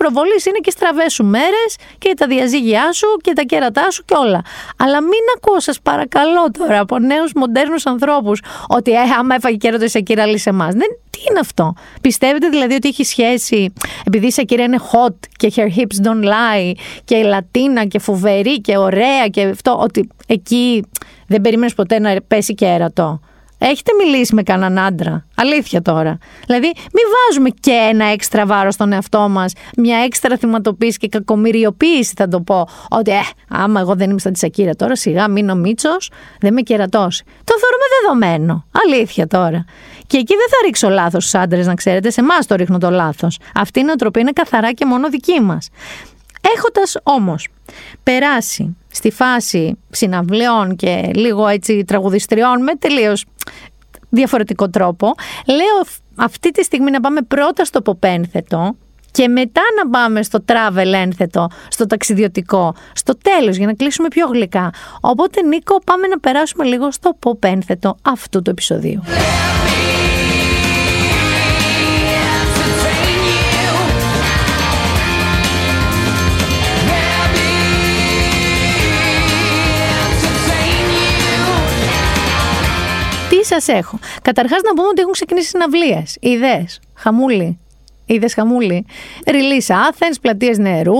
προβολείς είναι και στραβές σου μέρες και τα διαζύγιά σου και τα κέρατά σου και όλα. Αλλά μην ακούω, σας παρακαλώ τώρα, από νέους μοντέρνους ανθρώπους ότι άμα έφαγε κέρατο η Σακύρα λύσε εμάς. Τι είναι αυτό? Πιστεύετε δηλαδή ότι έχει σχέση επειδή η Σακύρα είναι hot και her hips don't lie και η Λατίνα και φοβερή και ωραία και αυτό, ότι εκεί δεν περίμενες ποτέ να πέσει κέρατο? Έχετε μιλήσει με κανέναν άντρα? Αλήθεια τώρα. Δηλαδή, μην βάζουμε και ένα έξτρα βάρος στον εαυτό μας, μια έξτρα θυματοποίηση και κακομοιριοποίηση, θα το πω. Ότι, άμα εγώ δεν είμαι στα τη Σακύρα τώρα, σιγά μείνω Μίτσος, δεν με κερατώσει. Το θεωρούμε δεδομένο. Αλήθεια τώρα. Και εκεί δεν θα ρίξω λάθος στους άντρες, να ξέρετε. Σε εμάς το ρίχνω το λάθος. Αυτή η νοοτροπία είναι καθαρά και μόνο δική μας. Έχοντας όμως περάσει στη φάση συναυλιών και λίγο έτσι τραγουδιστριών με τελείως διαφορετικό τρόπο, λέω αυτή τη στιγμή να πάμε πρώτα στο ποπένθετο και μετά να πάμε στο travel ένθετο, στο ταξιδιωτικό, στο τέλος για να κλείσουμε πιο γλυκά. Οπότε Νίκο, πάμε να περάσουμε λίγο στο pop ένθετο αυτού του επεισοδίου. Σας έχω. Καταρχάς να πούμε ότι έχουν ξεκινήσει συναυλίες. Είδες, χαμούλη. Είδες, χαμούλη. Release Athens, πλατείες νερού,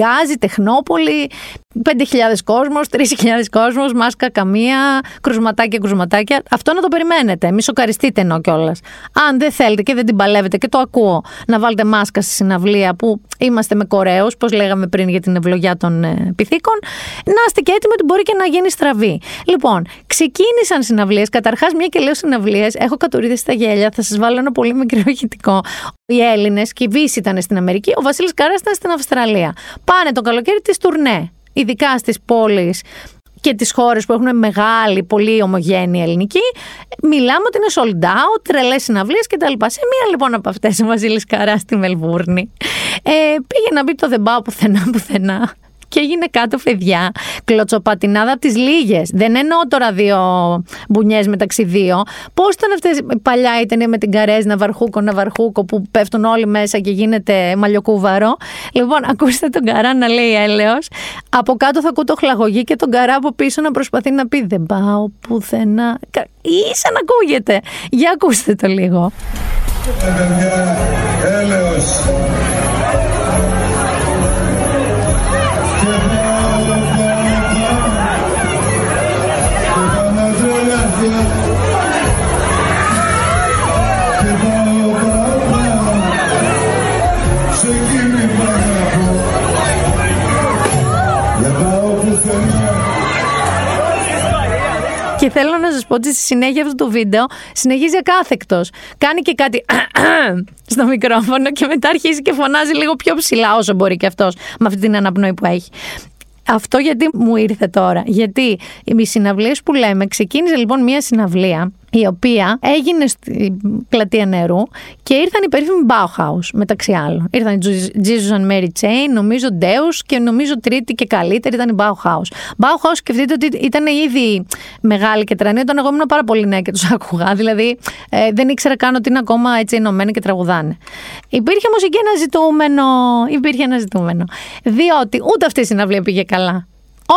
Γκάζι, Τεχνόπολη, 5.000 κόσμος, 3.000 κόσμος, μάσκα καμία, κρουσματάκια, κρουσματάκια. Αυτό να το περιμένετε. Μη σοκαριστείτε ενώ κιόλας. Αν δεν θέλετε και δεν την παλεύετε, και το ακούω, να βάλετε μάσκα στη συναυλία που είμαστε με κορέους, πως λέγαμε πριν για την ευλογιά των πυθίκων, να είστε και έτοιμοι ότι μπορεί και να γίνει στραβή. Λοιπόν, ξεκίνησαν συναυλίες. Καταρχάς, μια και λέω συναυλίες, έχω κατουρίδες στα γέλια. Θα σας βάλω ένα πολύ μικρό ηχητικό. Οι Έλληνες και οι Βύσσοι ήταν στην Αμερική, ο Βασίλης Καράς ήταν στην Αυστραλία. Πάνε το καλοκαίρι της τουρνέ, ειδικά στις πόλεις και τις χώρες που έχουν μεγάλη, πολύ ομογένεια ελληνική. Μιλάμε ότι είναι sold out, τρελές συναυλίες κτλ. Σε μία λοιπόν από αυτές, ο Βασίλης Καράς στη Μελβούρνη, πήγε να μπει το δεν πάω πουθενά. Και έγινε κάτω φεδιά, κλωτσοπατινάδα από τις λίγες. Δεν εννοώ τώρα δύο μπουνιές μεταξύ δύο. Πώς ήταν αυτές παλιά, ήταν με την Καρέζνα, Βαρχούκο, που πέφτουν όλοι μέσα και γίνεται μαλλιοκούβαρο. Λοιπόν, ακούστε τον Καρά να λέει έλεος. Από κάτω θα ακούω το χλαγωγί και τον Καρά από πίσω να προσπαθεί να πει δεν πάω πουθενά. Ήσαν ακούγεται. Για ακούστε το λίγο. Παιδιά, έλεος. Και θέλω να σας πω ότι στη συνέχεια αυτού του βίντεο συνεχίζει ακάθεκτος. Κάνει και κάτι στο μικρόφωνο και μετά αρχίζει και φωνάζει λίγο πιο ψηλά όσο μπορεί και αυτός με αυτή την αναπνοή που έχει. Αυτό γιατί μου ήρθε τώρα. Γιατί οι συναυλίες που λέμε, ξεκίνησε λοιπόν μια συναυλία η οποία έγινε στην πλατεία νερού και ήρθαν οι περίφημοι Bauhaus μεταξύ άλλων. Ήρθαν οι Jesus and Mary Chain, νομίζω Deus και νομίζω τρίτη και καλύτερη ήταν η Bauhaus. Bauhaus, σκεφτείτε ότι ήταν ήδη μεγάλη και τρανή όταν εγώ ήμουν πάρα πολύ νέα και τους άκουγα. Δηλαδή δεν ήξερα καν ότι είναι ακόμα έτσι ενωμένοι και τραγουδάνε. Υπήρχε όμως και ένα ζητούμενο. Διότι ούτε αυτή η συναυλία πήγε καλά.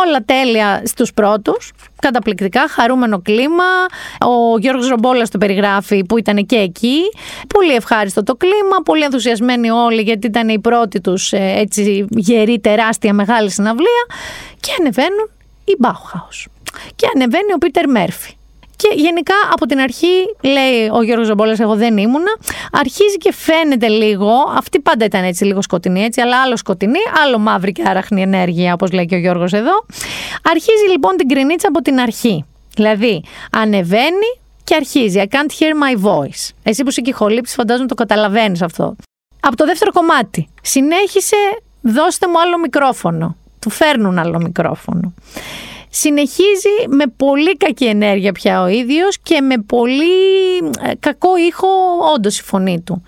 Όλα τέλεια στους πρώτους, καταπληκτικά, χαρούμενο κλίμα. Ο Γιώργος Ρομπόλας το περιγράφει που ήταν και εκεί. Πολύ ευχάριστο το κλίμα, πολύ ενθουσιασμένοι όλοι γιατί ήταν η πρώτη τους έτσι γερή, τεράστια, μεγάλη συναυλία. Και ανεβαίνουν οι Bauhaus. Και ανεβαίνει ο Πίτερ Μέρφυ. Και γενικά από την αρχή, λέει ο Γιώργος Ζομπόλας, εγώ δεν ήμουνα, αρχίζει και φαίνεται λίγο, αυτή πάντα ήταν έτσι λίγο σκοτεινή έτσι, αλλά άλλο σκοτεινή, άλλο μαύρη και άραχνη ενέργεια, όπως λέει και ο Γιώργος εδώ. Αρχίζει λοιπόν την κρινίτσα από την αρχή, δηλαδή ανεβαίνει και αρχίζει, I can't hear my voice. Εσύ που είσαι κιχολήψης φαντάζομαι το καταλαβαίνεις αυτό. Από το δεύτερο κομμάτι, συνέχισε δώστε μου άλλο μικρόφωνο, του φέρνουν άλλο μικρόφωνο. Συνεχίζει με πολύ κακή ενέργεια πια ο ίδιος και με πολύ κακό ήχο όντως η φωνή του.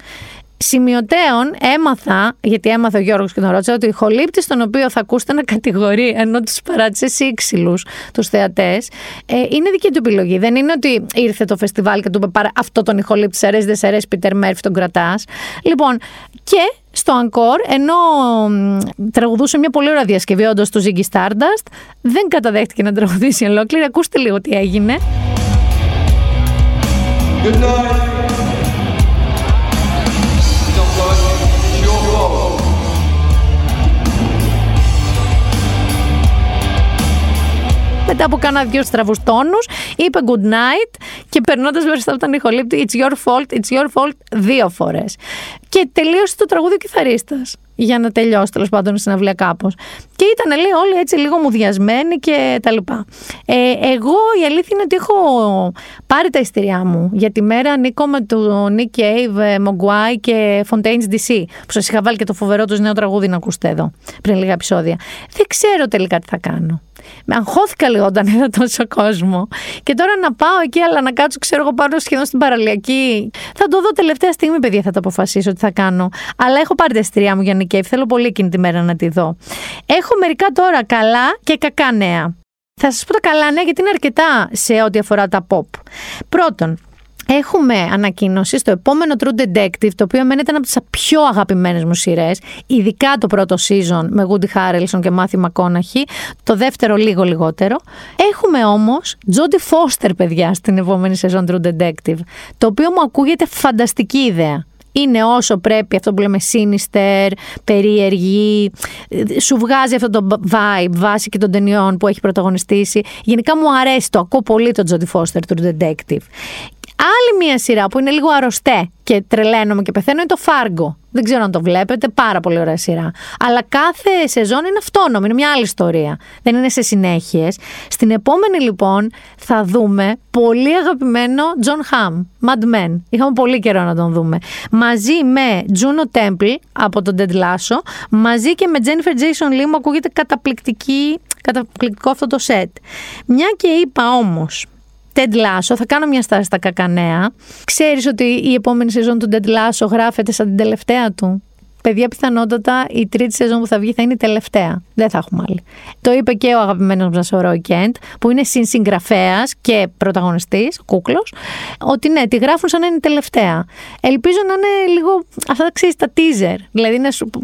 Σημειωτέων έμαθα, γιατί έμαθα ο Γιώργος και τον ρώτησα, ότι ο ηχολήπτης τον οποίο θα ακούσετε να κατηγορεί ενώ τους παράτησε σε ήξυλους τους θεατές, είναι δική του επιλογή. Δεν είναι ότι ήρθε το φεστιβάλ και του είπε πάρα αυτό τον ηχολήπτη, σε αρέσει, δεν σε αρέσει, Πίτερ Μέρφυ, τον κρατάς. Λοιπόν, και στο Ανκόρ, ενώ τραγουδούσε μια πολύ ωραία διασκευή όντως του Ziggy Stardust, δεν καταδέχτηκε να τραγουδήσει ολόκληρη. Ακούστε λίγο τι έγινε. Good night. Μετά από κάνα δυο στραβούς τόνους, είπε good night και περνώντας μπροστά από τον ηχολήπτη, it's your fault, it's your fault, δύο φορές. Και τελείωσε το τραγούδι ο κιθαρίστας. για να τελειώσει τέλος πάντων η συναυλία κάπως. Και ήταν, λέει, όλοι έτσι λίγο μουδιασμένοι και τα λοιπά. Εγώ η αλήθεια είναι ότι έχω πάρει τα εισιτήριά μου για τη μέρα. Ανήκω με τον Nick Cave, Mogwai και Fontaine's DC, που σας είχα βάλει και το φοβερό τους νέο τραγούδι να ακούσετε εδώ πριν λίγα επεισόδια. Δεν ξέρω τελικά τι θα κάνω. Με αγχώθηκα λίγο όταν είδα τόσο κόσμο. Και τώρα να πάω εκεί, αλλά να κάτσω, ξέρω εγώ, πάνω σχεδόν στην παραλιακή. Θα το δω τελευταία στιγμή, παιδιά, θα το αποφασίσω τι θα κάνω. Αλλά έχω πάρει τα εισιτήριά μου για Nick Cave. Θέλω πολύ εκείνη τη μέρα να τη δω. Έχω μερικά τώρα καλά και κακά νέα. Θα σας πω τα καλά νέα γιατί είναι αρκετά σε ό,τι αφορά τα pop. Πρώτον, έχουμε ανακοίνωση στο επόμενο True Detective, το οποίο εμένα ήταν από τις πιο αγαπημένες μου σειρές, ειδικά το πρώτο season με Woody Harrelson και Matthew McConaughey, το δεύτερο λίγο λιγότερο. Έχουμε όμως Jodie Foster, παιδιά, στην επόμενη σεζόν True Detective, το οποίο μου ακούγεται φανταστική ιδέα. Είναι όσο πρέπει αυτό που λέμε sinister, περίεργη, σου βγάζει αυτό το vibe βάσει και των ταινιών που έχει πρωταγωνιστήσει. Γενικά μου αρέσει, το ακούω πολύ το Jodie Foster του Detective. Άλλη μια σειρά που είναι λίγο αρρωστέ και τρελαίνομαι και πεθαίνω είναι το Fargo. Δεν ξέρω αν το βλέπετε, πάρα πολύ ωραία σειρά. Αλλά κάθε σεζόν είναι αυτόνομη, είναι μια άλλη ιστορία. Δεν είναι σε συνέχειες. Στην επόμενη λοιπόν θα δούμε πολύ αγαπημένο John Hamm, Mad Men. Είχαμε πολύ καιρό να τον δούμε. Μαζί με Juno Temple από τον Ted Lasso, μαζί και με Jennifer Jason Leigh που ακούγεται καταπληκτικό αυτό το set. Μια και είπα όμως Ted Lasso, θα κάνω μια στάση στα κακά νέα. Ξέρεις ότι η επόμενη σεζόν του Ted Lasso γράφεται σαν την τελευταία του. Παιδιά, πιθανότατα η τρίτη σεζόν που θα βγει θα είναι η τελευταία. Δεν θα έχουμε άλλη. Το είπε και ο αγαπημένος μας ο Roy Kent, που είναι συνσυγγραφέας και πρωταγωνιστής, κούκλος, ότι ναι, τη γράφουν σαν να είναι η τελευταία. Ελπίζω να είναι λίγο αυτά τα, ξέρεις, τα teaser. Δηλαδή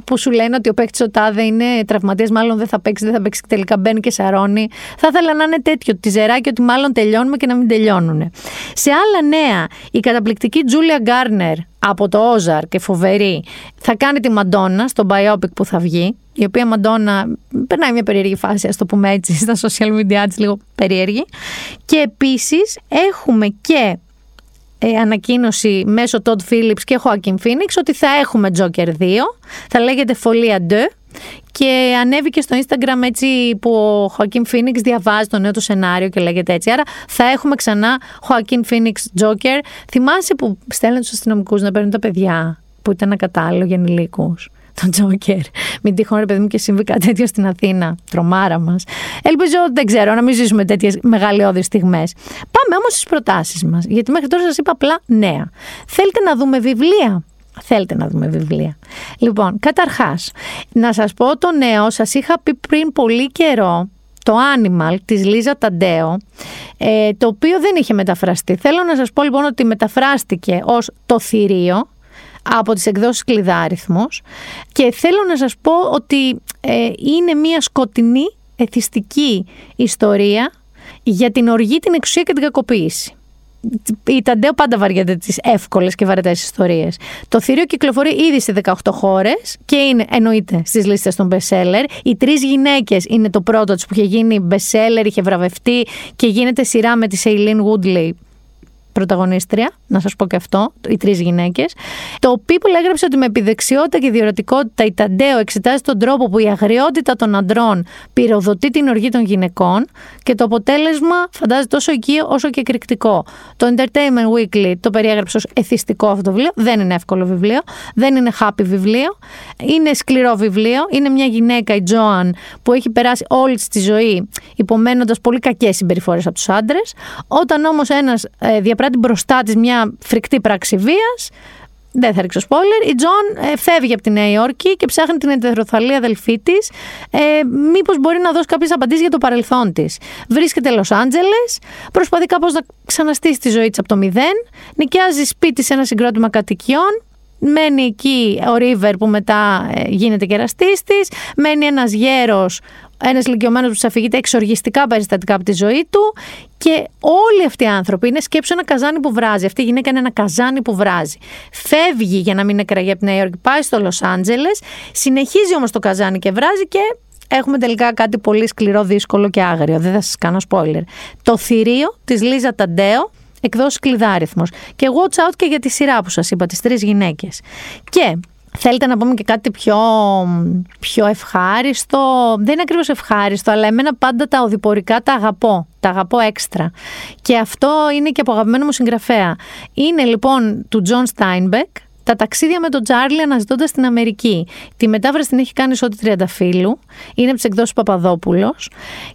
που σου λένε ότι ο παίκτης ο τάδε είναι τραυματίας, μάλλον δεν θα παίξει και τελικά μπαίνει και σαρώνει. Θα ήθελα να είναι τέτοιο τιζεράκι ότι μάλλον τελειώνουμε και να μην τελειώνουν. Σε άλλα νέα, η καταπληκτική Julia Garner από το Όζαρ και φοβερή, θα κάνει τη Μαντόνα στο biopic που θα βγει, η οποία Μαντόνα περνάει μια περίεργη φάση, ας το πούμε έτσι, στα social media της, λίγο περίεργη. Και επίσης έχουμε και ανακοίνωση μέσω Todd Phillips και Joaquin Phoenix ότι θα έχουμε Joker 2, θα λέγεται Folie à Deux, και ανέβηκε στο Instagram έτσι που ο Joaquin Phoenix διαβάζει το νέο του σενάριο και λέγεται έτσι. Άρα θα έχουμε ξανά Joaquin Phoenix Joker. Θυμάσαι που στέλνουν τους αστυνομικούς να παίρνουν τα παιδιά που ήταν ακατάλληλο για ενηλίκους, τον Τζόκερ? Μην τυχόν, ρε παιδί μου, και συμβεί κάτι τέτοιο στην Αθήνα. Τρομάρα μας. Ελπίζω, δεν ξέρω, να μην ζήσουμε τέτοιες μεγαλειώδεις στιγμές. Πάμε όμως στις προτάσεις μας, γιατί μέχρι τώρα σας είπα απλά νέα. Θέλετε να δούμε βιβλία? Θέλετε να δούμε βιβλία. Λοιπόν, καταρχάς, να σας πω το νέο, σας είχα πει πριν πολύ καιρό, το Animal της Λίζα Ταντέο, το οποίο δεν είχε μεταφραστεί. Θέλω να σας πω λοιπόν ότι μεταφράστηκε ως το θηρίο από τις εκδόσεις Κλειδάριθμος, και θέλω να σας πω ότι είναι μια σκοτεινή εθιστική ιστορία για την οργή, την εξουσία και την κακοποίηση. Η Ταντέο πάντα βαριέται τις εύκολες και βαρετές ιστορίες. Το θηρίο κυκλοφορεί ήδη σε 18 χώρες και είναι, εννοείται, στις λίστες των bestseller. Οι τρεις γυναίκες είναι το πρώτο της που είχε γίνει bestseller, είχε βραβευτεί και γίνεται σειρά με τη Σέιλιν Woodley πρωταγωνίστρια, να σας πω και αυτό, οι τρεις γυναίκες. Το People έγραψε ότι με επιδεξιότητα και διορατικότητα η Ταντέο εξετάζει τον τρόπο που η αγριότητα των αντρών πυροδοτεί την οργή των γυναικών, και το αποτέλεσμα φαντάζεται τόσο οικείο όσο και εκρηκτικό. Το Entertainment Weekly το περιέγραψε ως εθιστικό αυτό το βιβλίο. Δεν είναι εύκολο βιβλίο, δεν είναι happy βιβλίο, είναι σκληρό βιβλίο. Είναι μια γυναίκα, η Τζόαν, που έχει περάσει όλη τη ζωή υπομένοντας πολύ κακές συμπεριφορές από τους άντρες. Όταν όμως ένας διαπράττει μπροστά της μια φρικτή πράξη βίας, δεν θα ρίξω spoiler, η Τζον φεύγει από τη Νέα Υόρκη και ψάχνει την ετεροθαλή αδελφή της, μήπως μπορεί να δώσει κάποιες απαντήσεις για το παρελθόν της. Βρίσκεται Λος Άντζελες, προσπαθεί κάπως να ξαναστήσει τη ζωή της από το μηδέν, νοικιάζει σπίτι σε ένα συγκρότημα κατοικιών, μένει εκεί ο Ρίβερ που μετά γίνεται κεραστής της, μένει ένας γέρος, ένας ηλικιωμένος που τους αφηγείται εξοργιστικά περιστατικά από τη ζωή του, και όλοι αυτοί οι άνθρωποι είναι, σκέψου, ένα καζάνι που βράζει. Αυτή η γυναίκα είναι ένα καζάνι που βράζει. Φεύγει για να μην εκραγεί από τη Νέα Υόρκη, πάει στο Λος Άντζελες, συνεχίζει όμως το καζάνι και βράζει, και έχουμε τελικά κάτι πολύ σκληρό, δύσκολο και άγριο. Δεν θα σας κάνω spoiler. Το θηρίο της Λίζα Ταντέο, εκδόσεις Κλειδάριθμος. Και watch out και για τη σειρά που σας είπα, τις τρεις γυναίκες. Και Θέλετε να πούμε και κάτι πιο ευχάριστο? Δεν είναι ακριβώς ευχάριστο, αλλά εμένα πάντα τα οδηπορικά τα αγαπώ. Τα αγαπώ έξτρα. Και αυτό είναι και από αγαπημένο μου συγγραφέα. Είναι λοιπόν του Τζον Στάινμπεκ, τα ταξίδια με τον Τσάρλι αναζητώντας την Αμερική. Τη μετάφραση την έχει κάνει Σώτη Τριανταφύλου. Είναι από τις εκδόσεις Παπαδόπουλος.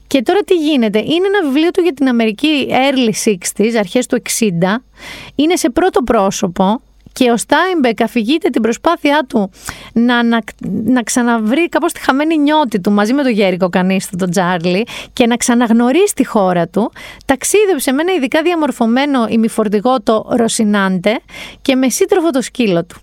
Και τώρα τι γίνεται? Είναι ένα βιβλίο του για την Αμερική early 60s, αρχές του 60. Είναι σε πρώτο πρόσωπο. Και ο Στάινμπεκ αφηγείται την προσπάθειά του να ξαναβρει κάπως τη χαμένη νιώτη του μαζί με τον Γέρικο Κανίστα, τον Τσάρλι, και να ξαναγνωρίσει τη χώρα του. Ταξίδεψε με ένα ειδικά διαμορφωμένο ημιφορτηγό, το Ροσινάντε, και με σύντροφο το σκύλο του.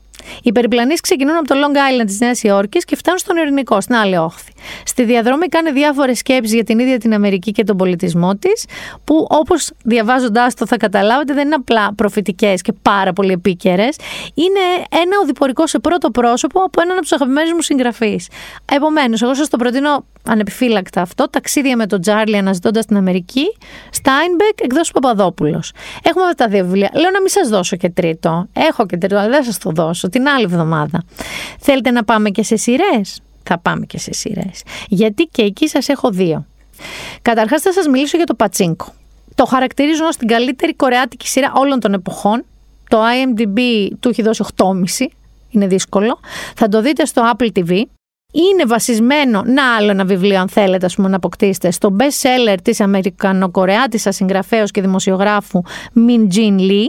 Οι περιπλανήσεις ξεκινούν από το Long Island της Νέας Υόρκης και φτάνουν στον Ειρηνικό, στην άλλη όχθη. Στη διαδρομή κάνει διάφορες σκέψεις για την ίδια την Αμερική και τον πολιτισμό της, που όπως διαβάζοντάς το θα καταλάβετε δεν είναι απλά προφητικές και πάρα πολύ επίκαιρες. Είναι ένα οδηπορικό σε πρώτο πρόσωπο από έναν από τους αγαπημένους μου συγγραφείς. Επομένως, εγώ σας το προτείνω ανεπιφύλακτα αυτό. Ταξίδια με τον Τσάρλι αναζητώντας την Αμερική, Στάινμπεκ, εκδόσεις Παπαδόπουλος. Έχουμε αυτά τα δύο βιβλία. Λέω να μην σας δώσω και τρίτο. Έχω και τρίτο, αλλά δεν σας το δώσω. Την άλλη εβδομάδα. Θέλετε να πάμε και σε σειρές? Θα πάμε και σε σειρές. Γιατί και εκεί σας έχω δύο. Καταρχάς θα σας μιλήσω για το Πατσίνκο. Το χαρακτηρίζουν ως την καλύτερη κορεάτικη σειρά όλων των εποχών. Το IMDb του έχει δώσει 8,5. Είναι δύσκολο. Θα το δείτε στο Apple TV. Είναι βασισμένο, να άλλο ένα βιβλίο αν θέλετε ας πούμε να αποκτήσετε, στο best seller της Αμερικανοκορεάτισσα συγγραφέως και δημοσιογράφου Min Jin Lee.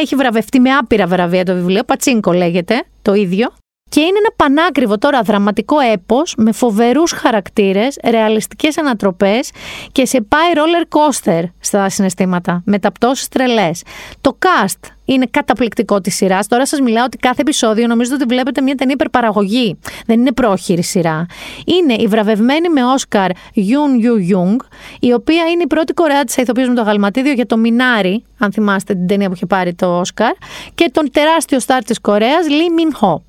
Έχει βραβευτεί με άπειρα βραβεία το βιβλίο, Πατσίνκο λέγεται το ίδιο, και είναι ένα πανάκριβο τώρα δραματικό έπος με φοβερούς χαρακτήρες, ρεαλιστικές ανατροπές και σε πάει roller coaster στα συναισθήματα, μεταπτώσεις τρελές. Το cast είναι καταπληκτικό της σειράς. Τώρα σας μιλάω ότι κάθε επεισόδιο νομίζω ότι βλέπετε μια ταινία υπερπαραγωγή. Δεν είναι πρόχειρη σειρά. Είναι η βραβευμένη με Όσκαρ Γιουν Γιου Γιούγκ, η οποία είναι η πρώτη κορεάτισσα ηθοποιός με το γαλματίδιο για το Μινάρι, αν θυμάστε την ταινία που είχε πάρει το Όσκαρ, και τον τεράστιο στάρ της Κορέας, Λι Μην Χο.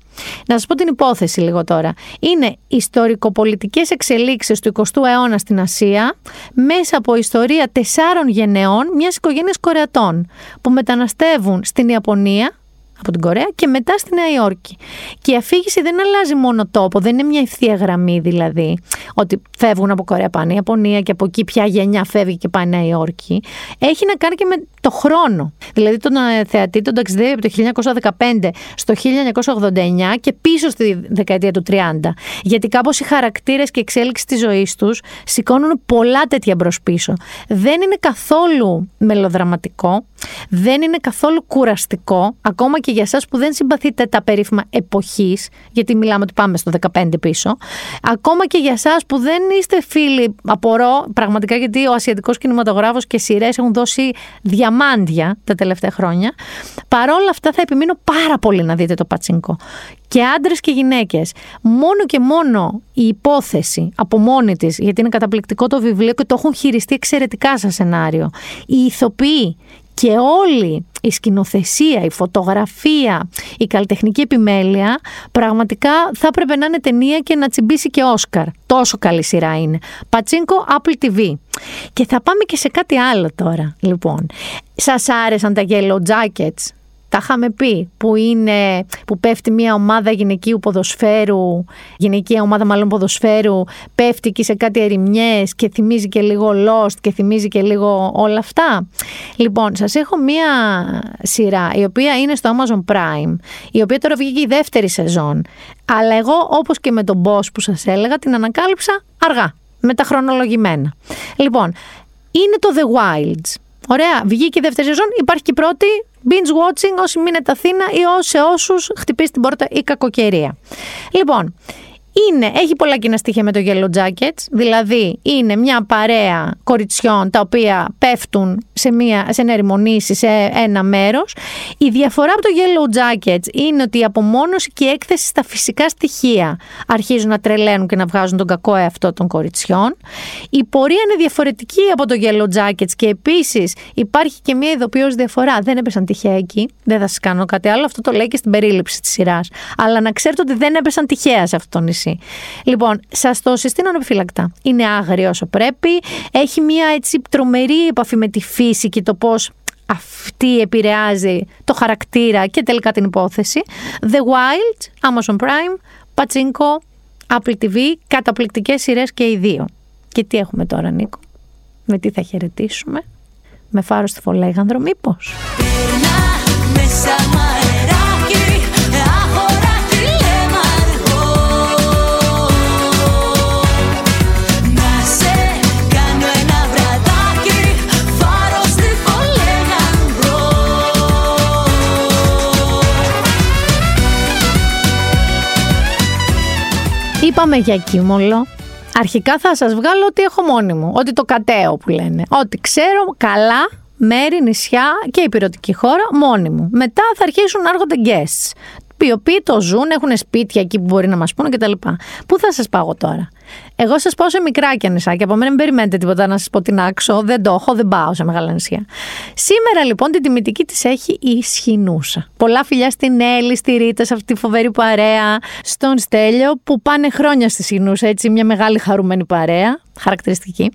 Να σας πω την υπόθεση λίγο τώρα. Είναι ιστορικοπολιτικές εξελίξεις του 20ου αιώνα στην Ασία μέσα από ιστορία τεσσάρων γενεών μιας οικογένειας Κορεατών που μεταναστεύουν στην Ιαπωνία από την Κορέα και μετά στη Νέα Υόρκη. Και η αφήγηση δεν αλλάζει μόνο τόπο, δεν είναι μια ευθεία γραμμή δηλαδή, ότι φεύγουν από Κορέα, πάνε Ιαπωνία και από εκεί ποια γενιά φεύγει και πάει Νέα Υόρκη. Έχει να κάνει και με το χρόνο. Δηλαδή τον θεατή τον ταξιδεύει από το 1915 στο 1989 και πίσω στη δεκαετία του 30. Γιατί κάπως οι χαρακτήρες και η εξέλιξη της ζωής τους σηκώνουν πολλά τέτοια μπρος πίσω. Δεν είναι καθόλου μελοδραματικό, δεν είναι καθόλου κουραστικό, ακόμα και για εσάς που δεν συμπαθείτε τα περίφημα εποχής, γιατί μιλάμε ότι πάμε στο 15 πίσω, ακόμα και για εσάς που δεν είστε φίλοι, απορώ πραγματικά γιατί ο ασιατικός κινηματογράφος και σειρές έχουν δώσει διαμάντια τα τελευταία χρόνια. Παρόλα αυτά θα επιμείνω πάρα πολύ να δείτε το Πατσίνκο. Και άντρες και γυναίκες. Μόνο και μόνο η υπόθεση από μόνη της, γιατί είναι καταπληκτικό το βιβλίο και το έχουν χειριστεί εξαιρετικά σαν σενάριο. Οι ηθοποιοί και όλοι, η σκηνοθεσία, η φωτογραφία, η καλλιτεχνική επιμέλεια, πραγματικά θα έπρεπε να είναι ταινία και να τσιμπήσει και Όσκαρ. Τόσο καλή σειρά είναι. Πατσίνκο, Apple TV. Και θα πάμε και σε κάτι άλλο τώρα, λοιπόν. Σας άρεσαν τα Yellow Jackets? Τα είχαμε πει, που πέφτει μια ομάδα γυναικείου ποδοσφαίρου, γυναικεία ομάδα μάλλον ποδοσφαίρου, πέφτει εκεί σε κάτι ερημιές και θυμίζει και λίγο Lost και θυμίζει και λίγο όλα αυτά. Λοιπόν, σας έχω μια σειρά η οποία είναι στο Amazon Prime, η οποία τώρα βγήκε η δεύτερη σεζόν, αλλά εγώ όπως και με τον Boss που σας έλεγα την ανακάλυψα αργά, μεταχρονολογημένα. Λοιπόν, είναι το The Wilds. Ωραία, βγήκε η δεύτερη σεζόν, υπάρχει και η πρώτη. Binge watching όσοι μείνετε Αθήνα ή σε όσους χτυπήσει την πόρτα η κακοκαιρία. Λοιπόν, έχει πολλά κοινά στοιχεία με το Yellow Jackets, δηλαδή είναι μια παρέα κοριτσιών τα οποία πέφτουν σε ένα ερημονήσι, σε ένα μέρος. Η διαφορά από το Yellow Jackets είναι ότι η απομόνωση και η έκθεση στα φυσικά στοιχεία αρχίζουν να τρελαίνουν και να βγάζουν τον κακό εαυτό των κοριτσιών. Η πορεία είναι διαφορετική από το Yellow Jackets και επίσης υπάρχει και μια ειδοποιώς διαφορά. Δεν έπεσαν τυχαία εκεί, δεν θα σας κάνω κάτι άλλο, αυτό το λέει και στην περίληψη της σειράς. Αλλά να ξέρετε ότι δεν έπεσαν τυχαία σε αυτό το νησί. Λοιπόν, σας το συστήνω ανεπιφύλακτα. Είναι άγριο όσο πρέπει. Έχει μια έτσι τρομερή επαφή με τη φύση και το πώς αυτή επηρεάζει το χαρακτήρα και τελικά την υπόθεση. The Wild, Amazon Prime, Pachinko, Apple TV, καταπληκτικές σειρές και οι δύο. Και τι έχουμε τώρα, Νίκο? Με τι θα χαιρετήσουμε? Με φάρος στη Φολέγανδρο μήπως? Είπαμε για Κύμολο. Αρχικά θα σας βγάλω ότι έχω μόνη μου, ότι το κατέω που λένε, ότι ξέρω καλά μέρη, νησιά και υπηρετική χώρα μόνη μου. Μετά θα αρχίσουν να έρχονται guests, οι οποίοι το ζουν, έχουν σπίτια εκεί που μπορεί να μας πούνε κτλ. Πού θα σας πάω τώρα? Εγώ σας πάω σε μικρά και νησάκια, από μένα μην περιμένετε τίποτα να σας πω την άξο, δεν το έχω, δεν πάω σε μεγάλα νησιά. Σήμερα λοιπόν την τιμητική της έχει η Σχοινούσα. Πολλά φιλιά στην Έλλη, στη Ρίτα, σε αυτή τη φοβερή παρέα, στον Στέλιο που πάνε χρόνια στη Σχοινούσα, έτσι μια μεγάλη χαρούμενη παρέα, χαρακτηριστική.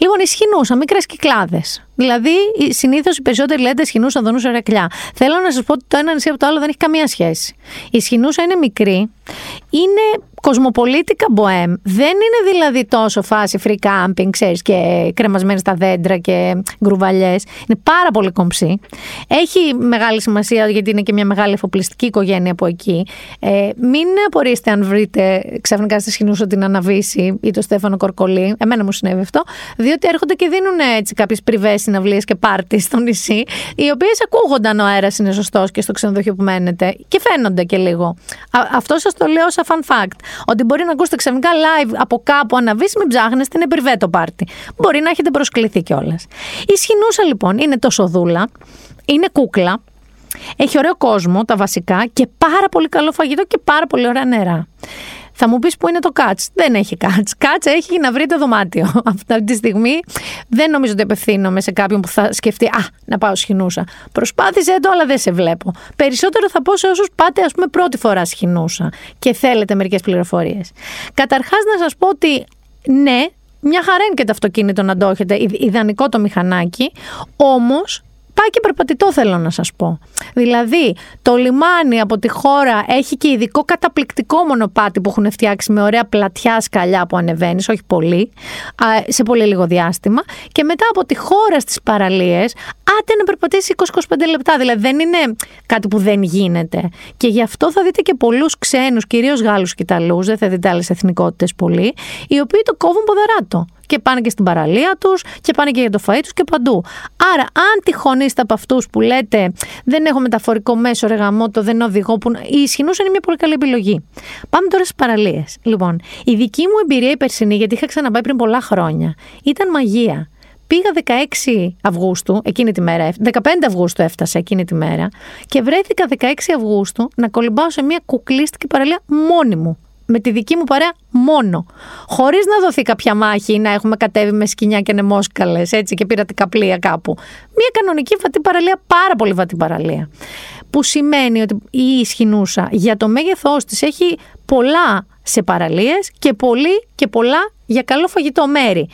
Λοιπόν, η Σχοινούσα, μικρές κυκλάδες. Δηλαδή, συνήθως οι περισσότεροι λέτε Σχοινούσα, Δονούσα, Ερακλιά. Θέλω να σας πω ότι το ένα νησί από το άλλο δεν έχει καμία σχέση. Η Σχοινούσα είναι μικρή, είναι κοσμοπολίτικα μποέμ. Δεν είναι δηλαδή τόσο φάση free camping, ξέρεις, και κρεμασμένοι στα δέντρα και γκρουβαλιές. Είναι πάρα πολύ κομψή. Έχει μεγάλη σημασία γιατί είναι και μια μεγάλη εφοπλιστική οικογένεια από εκεί. Μην απορρίσετε αν βρείτε ξαφνικά στη Σχοινούσα την Αναβίση ή τον Στέφανο Κορκολή. Εμένα μου συνέβη αυτό. Διότι έρχονται και δίνουν έτσι κάποιες πριβές συναυλίες και πάρτι στο νησί, οι οποίες ακούγονταν ο αέρας είναι σωστός και στο ξενοδοχείο που μένετε και φαίνονται και λίγο. Αυτό σας το λέω σαν fun fact. Ότι μπορεί να ακούσετε ξαφνικά live από κάπου Αναβείς, μην ψάχνεστε, είναι πριβέτο πάρτι. Μπορεί να έχετε προσκληθεί κιόλας. Η Σχοινούσα λοιπόν είναι τόσο δούλα, είναι κούκλα, έχει ωραίο κόσμο τα βασικά και πάρα πολύ καλό φαγητό και πάρα πολύ ωραία νερά. Θα μου πεις που είναι το κάτς? Δεν έχει κάτς. Κάτς έχει να βρείτε δωμάτιο. Αυτή τη στιγμή δεν νομίζω ότι απευθύνομαι σε κάποιον που θα σκεφτεί να πάω Σχοινούσα. Προσπάθησε το, αλλά δεν σε βλέπω. Περισσότερο θα πω σε όσους πάτε, ας πούμε, πρώτη φορά Σχοινούσα και θέλετε μερικές πληροφορίες. Καταρχάς να σας πω ότι ναι, μια χαρά είναι και το αυτοκίνητο να το έχετε, ιδανικό το μηχανάκι, όμως πάει και περπατητό, θέλω να σας πω. Δηλαδή, το λιμάνι από τη χώρα έχει και ειδικό καταπληκτικό μονοπάτι που έχουν φτιάξει με ωραία πλατιά σκαλιά που ανεβαίνεις, όχι πολύ, σε πολύ λίγο διάστημα. Και μετά από τη χώρα στις παραλίες, άντε να περπατήσει 20-25 λεπτά. Δηλαδή, δεν είναι κάτι που δεν γίνεται. Και γι' αυτό θα δείτε και πολλούς ξένους, κυρίως Γάλλους και Ιταλούς, δεν θα δείτε άλλες εθνικότητες πολύ, οι οποίοι το κόβουν ποδαράτο. Και πάνε και στην παραλία τους και πάνε και για το φαΐ τους και παντού. Άρα, αν τυχονείστε από αυτούς που λέτε δεν έχω μεταφορικό μέσο, ρε γαμώτο, δεν οδηγώ, που η Σχοινούσα είναι μια πολύ καλή επιλογή. Πάμε τώρα στις παραλίες. Λοιπόν, η δική μου εμπειρία η περσινή, γιατί είχα ξαναπάει πριν πολλά χρόνια, ήταν μαγεία. Πήγα 16 Αυγούστου, εκείνη τη μέρα, 15 Αυγούστου έφτασα εκείνη τη μέρα, και βρέθηκα 16 Αυγούστου να κολυμπάω σε μια κουκλίστικη παραλία μόνη μου. Με τη δική μου παρέα μόνο. Χωρίς να δοθεί κάποια μάχη ή να έχουμε κατέβει με σκοινιά και νεμόσκαλες, έτσι, και πειρατικά πλοία κάπου. Μια κανονική βατή παραλία, πάρα πολύ βατή παραλία. Που σημαίνει ότι η Σχοινούσα για το μέγεθός της έχει πολλά σε παραλίες και πολύ και πολλά για καλό φαγητό μέρη.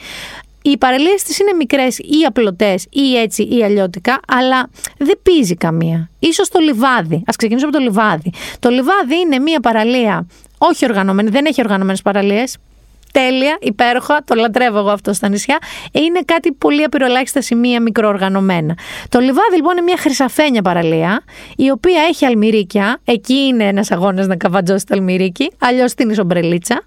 Οι παραλίες της είναι μικρές ή απλωτές ή έτσι ή αλλιώτικα, αλλά δεν πίζει καμία. Ίσως το Λιβάδι. Ας ξεκινήσω από το Λιβάδι. Το Λιβάδι είναι μια παραλία όχι οργανωμένη, δεν έχει οργανωμένες παραλίες. Τέλεια, υπέροχα, το λατρεύω εγώ αυτό στα νησιά. Είναι κάτι πολύ απειροελάχιστα σημεία μικροοργανωμένα. Το Λιβάδι λοιπόν είναι μια χρυσαφένια παραλία, η οποία έχει αλμυρίκια. Εκεί είναι ένας αγώνας να καβατζώσει το αλμυρίκι, αλλιώς στείνεις ομπρελίτσα.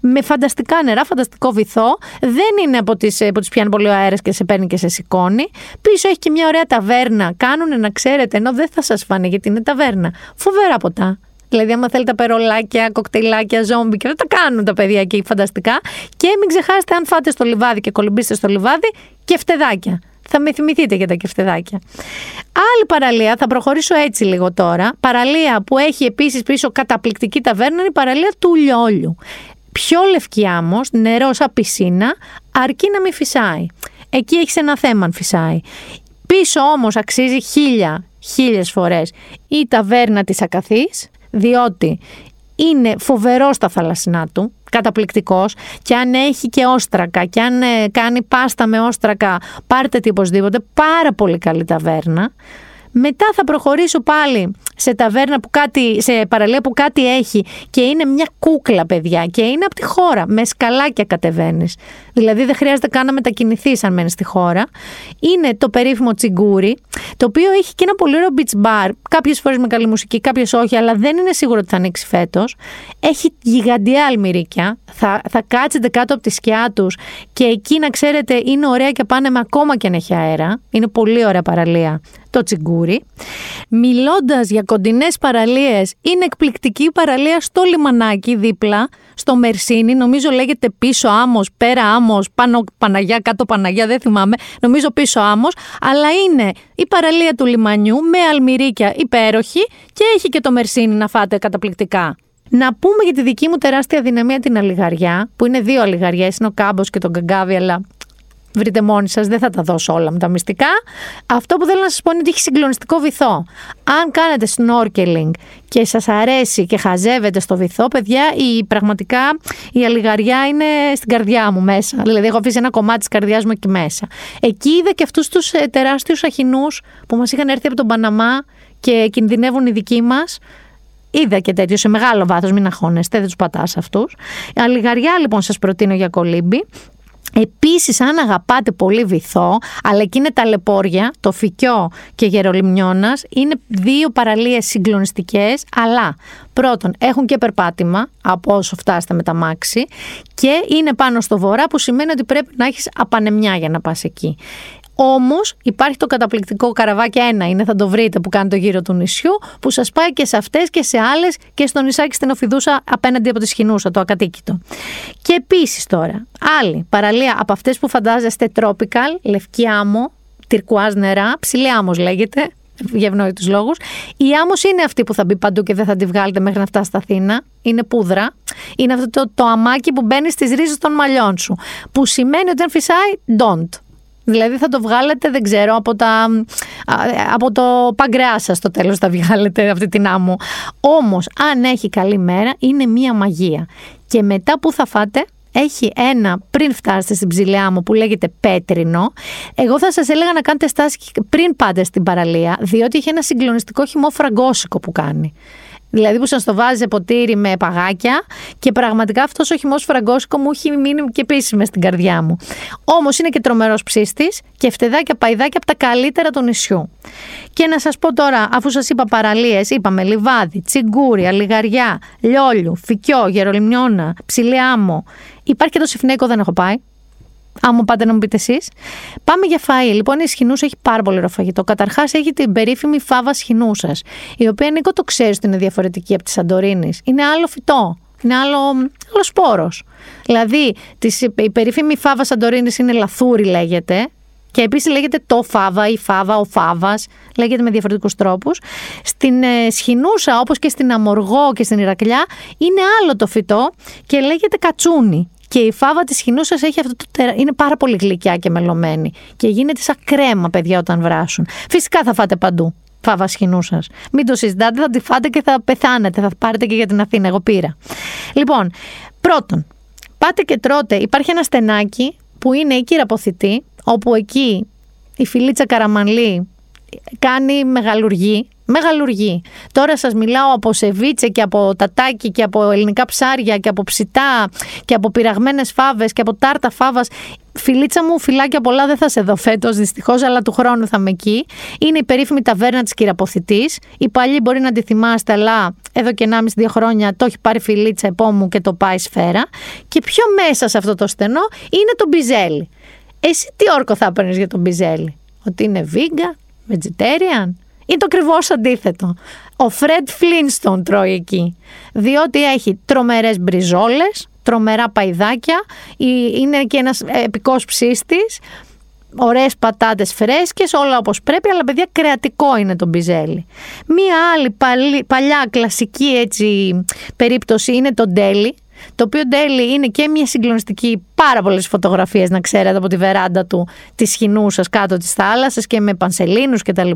Με φανταστικά νερά, φανταστικό βυθό. Δεν είναι από τις πιάνει πολύ ο αέρας και σε παίρνει και σε σηκώνει. Πίσω έχει και μια ωραία ταβέρνα. Κάνουνε να ξέρετε, ενώ δεν θα σας φάνε γιατί είναι ταβέρνα. Φοβερά ποτά. Δηλαδή, άμα θέλετε περολάκια, κοκτεϊλάκια, ζόμπι και αυτά, τα κάνουν τα παιδιά εκεί φανταστικά. Και μην ξεχάσετε, αν φάτε στο Λιβάδι και κολυμπήσετε στο Λιβάδι, κεφτεδάκια. Θα με θυμηθείτε για τα κεφτεδάκια. Άλλη παραλία, θα προχωρήσω έτσι λίγο τώρα. Παραλία που έχει επίσης πίσω καταπληκτική ταβέρνα είναι η παραλία του Λιόλιου. Πιο λευκή άμμος, νερό σαν πισίνα, αρκεί να μην φυσάει. Εκεί έχει ένα θέμα αν φυσάει. Πίσω όμως αξίζει χίλιες φορές η ταβέρνα της Ακαθής. Διότι είναι φοβερό στα θαλασσινά του, καταπληκτικός, και αν έχει και όστρακα και αν κάνει πάστα με όστρακα, πάρτε τι οπωσδήποτε, πάρα πολύ καλή ταβέρνα. Μετά θα προχωρήσω πάλι σε ταβέρνα που κάτι, σε παραλία που κάτι έχει και είναι μια κούκλα, παιδιά, και είναι από τη χώρα, με σκαλάκια κατεβαίνεις. Δηλαδή δεν χρειάζεται καν να μετακινηθείς αν μένεις στη χώρα. Είναι το περίφημο Τσιγκούρι, το οποίο έχει και ένα πολύ ωραίο beach bar, κάποιες φορές με καλή μουσική, κάποιες όχι, αλλά δεν είναι σίγουρο ότι θα ανοίξει φέτος. Έχει γιγαντιά αλμυρίκια, θα κάτσετε κάτω από τη σκιά τους και εκεί, να ξέρετε, είναι ωραία και πάνε με ακόμα και αν έχει αέρα. Είναι πολύ ωραία παραλία το Τσιγκούρι. Μιλώντας για κοντινές παραλίες, είναι εκπληκτική η παραλία στο λιμανάκι δίπλα, στο Μερσίνι, νομίζω λέγεται Πίσω Άμμος, Πέρα Άμμος, Πάνω Παναγιά, Κάτω Παναγιά, δεν θυμάμαι, νομίζω Πίσω Άμμος, αλλά είναι η παραλία του λιμανιού με αλμυρίκια υπέροχη και έχει και το Μερσίνι να φάτε καταπληκτικά. Να πούμε για τη δική μου τεράστια δυναμία την Αλιγαριά, που είναι δύο Αλιγαριές, είναι ο Κάμπος και τον Καγκάβι, αλλά βρείτε μόνοι σας, δεν θα τα δώσω όλα με τα μυστικά. Αυτό που θέλω να σας πω είναι ότι έχει συγκλονιστικό βυθό. Αν κάνετε snorkeling και σας αρέσει και χαζεύετε στο βυθό, παιδιά, πραγματικά η Αλιγαριά είναι στην καρδιά μου μέσα. Δηλαδή έχω αφήσει ένα κομμάτι της καρδιάς μου εκεί μέσα. Εκεί είδα και αυτούς τους τεράστιους αχινούς που μας είχαν έρθει από τον Παναμά και κινδυνεύουν οι δικοί μας. Είδα και τέτοιο σε μεγάλο βάθος, μην αγχώνεστε, δεν τους πατάς αυτούς. Αλιγαριά λοιπόν σας προτείνω για κολύμπι. Επίσης, αν αγαπάτε πολύ βυθό, αλλά και είναι τα λεπόρια, το Φυκιό και Γερολιμνιώνας, είναι δύο παραλίες συγκλονιστικές, αλλά πρώτον έχουν και περπάτημα από όσο φτάσετε με τα μάξι και είναι πάνω στο βορρά, που σημαίνει ότι πρέπει να έχεις απανεμιά για να πας εκεί. Όμως υπάρχει το καταπληκτικό Καραβάκια 1, είναι, θα το βρείτε, που κάνει το γύρο του νησιού, που σας πάει και σε αυτές και σε άλλες και στο νησάκι στην Οφιδούσα απέναντι από τη Σχοινούσα, το Ακατοίκητο. Και επίσης τώρα, άλλη παραλία από αυτές που φαντάζεστε, tropical, λευκή άμμο, τυρκουάζ νερά, ψηλή άμμος λέγεται, για ευνόητους λόγους. Η άμμος είναι αυτή που θα μπει παντού και δεν θα τη βγάλετε μέχρι να φτάσει στα Αθήνα. Είναι πούδρα. Είναι αυτό το αμάκι που μπαίνει στις ρίζες των μαλλιών σου. Που σημαίνει ότι αν φυσάει, don't. Δηλαδή θα το βγάλετε, δεν ξέρω, από το παγκρεά σας στο τέλος θα βγάλετε αυτή την άμμο. Όμως αν έχει καλή μέρα, είναι μία μαγεία. Και μετά που θα φάτε, έχει ένα πριν φτάσετε στην ψηλή άμμο που λέγεται Πέτρινο. Εγώ θα σας έλεγα να κάνετε στάση πριν πάτε στην παραλία, διότι έχει ένα συγκλονιστικό χυμό φραγκόσικο που κάνει. Δηλαδή που σας το βάζει σε ποτήρι με παγάκια και πραγματικά αυτός ο χυμός φραγκόσκο μου έχει μείνει και επίσημα στην καρδιά μου. Όμως είναι και τρομερός ψήστης και φτεδάκια παϊδάκια από τα καλύτερα του νησιού. Και να σας πω τώρα, αφού σας είπα παραλίες, είπαμε Λιβάδι, Τσιγκούρι, Αλιγαριά, Λιόλιου, Φυκιό, Γερολιμνιώνα, Ψηλή Άμμο. Υπάρχει και το Συφνέικο, δεν έχω πάει. Αν μου πάτε να μου πείτε εσείς. Πάμε για φαΐ. Λοιπόν, η Σχοινούσα έχει πάρα πολύ ωραίο φαγητό. Καταρχάς έχει την περίφημη φάβα Σχοινούσας, η οποία, Νίκο, το ξέρεις ότι είναι διαφορετική από τη Σαντορίνης. Είναι άλλο φυτό, είναι άλλο σπόρος. Δηλαδή, η περίφημη φάβα Σαντορίνης είναι λαθούρι λέγεται. Και επίσης λέγεται το φάβα, η φάβα, ο φάβας, λέγεται με διαφορετικούς τρόπους. Στην Σχοινούσα, όπως και στην Αμοργό και στην Ηρακλιά, είναι άλλο το φυτό και λέγεται κατσούνι. Και η φάβα της Σχοινούσας έχει αυτό το είναι πάρα πολύ γλυκιά και μελωμένη. Και γίνεται σαν κρέμα, παιδιά, όταν βράσουν. Φυσικά θα φάτε παντού φάβα Σχοινούσας. Μην το συζητάτε, θα τη φάτε και θα πεθάνετε. Θα πάρετε και για την Αθήνα. Εγώ πήρα. Λοιπόν, πρώτον, πάτε και τρώτε. Υπάρχει ένα στενάκι που είναι η Κυραποθητή, όπου εκεί η Φιλίτσα Καραμανλή κάνει μεγαλουργή. Μεγαλουργή. Τώρα σας μιλάω από σεβίτσε και από τατάκι και από ελληνικά ψάρια και από ψητά και από πειραγμένες φάβες και από τάρτα φάβας. Φιλίτσα μου, φιλάκια πολλά, δεν θα σε δω φέτος δυστυχώς, αλλά του χρόνου θα είμαι εκεί. Είναι η περίφημη ταβέρνα της Κυραποθητής. Οι παλιοί μπορεί να τη θυμάστε, αλλά εδώ και 1,5-2 χρόνια το έχει πάρει Φιλίτσα επόμου και το πάει σφαίρα. Και πιο μέσα σε αυτό το στενό είναι το μπιζέλι. Εσύ τι όρκο θα παίρνεις για το μπιζέλι? Ότι είναι βίγκα, vegetarian? Είναι το ακριβώς αντίθετο. Ο Φρεντ Φλίνστον τρώει εκεί, διότι έχει τρομερές μπριζόλες, τρομερά παϊδάκια, είναι και ένας επικός ψήστης, ωραίες πατάτες φρέσκες, όλα όπως πρέπει, αλλά παιδιά κρεατικό είναι το μπιζέλι. Μία άλλη παλιά κλασική έτσι περίπτωση είναι το ντέλι, το οποίο τέλει είναι και μια συγκλονιστική, πάρα πολλές φωτογραφίες να ξέρετε από τη βεράντα του της Χινούσας κάτω της θάλασσας και με πανσελίνους κτλ.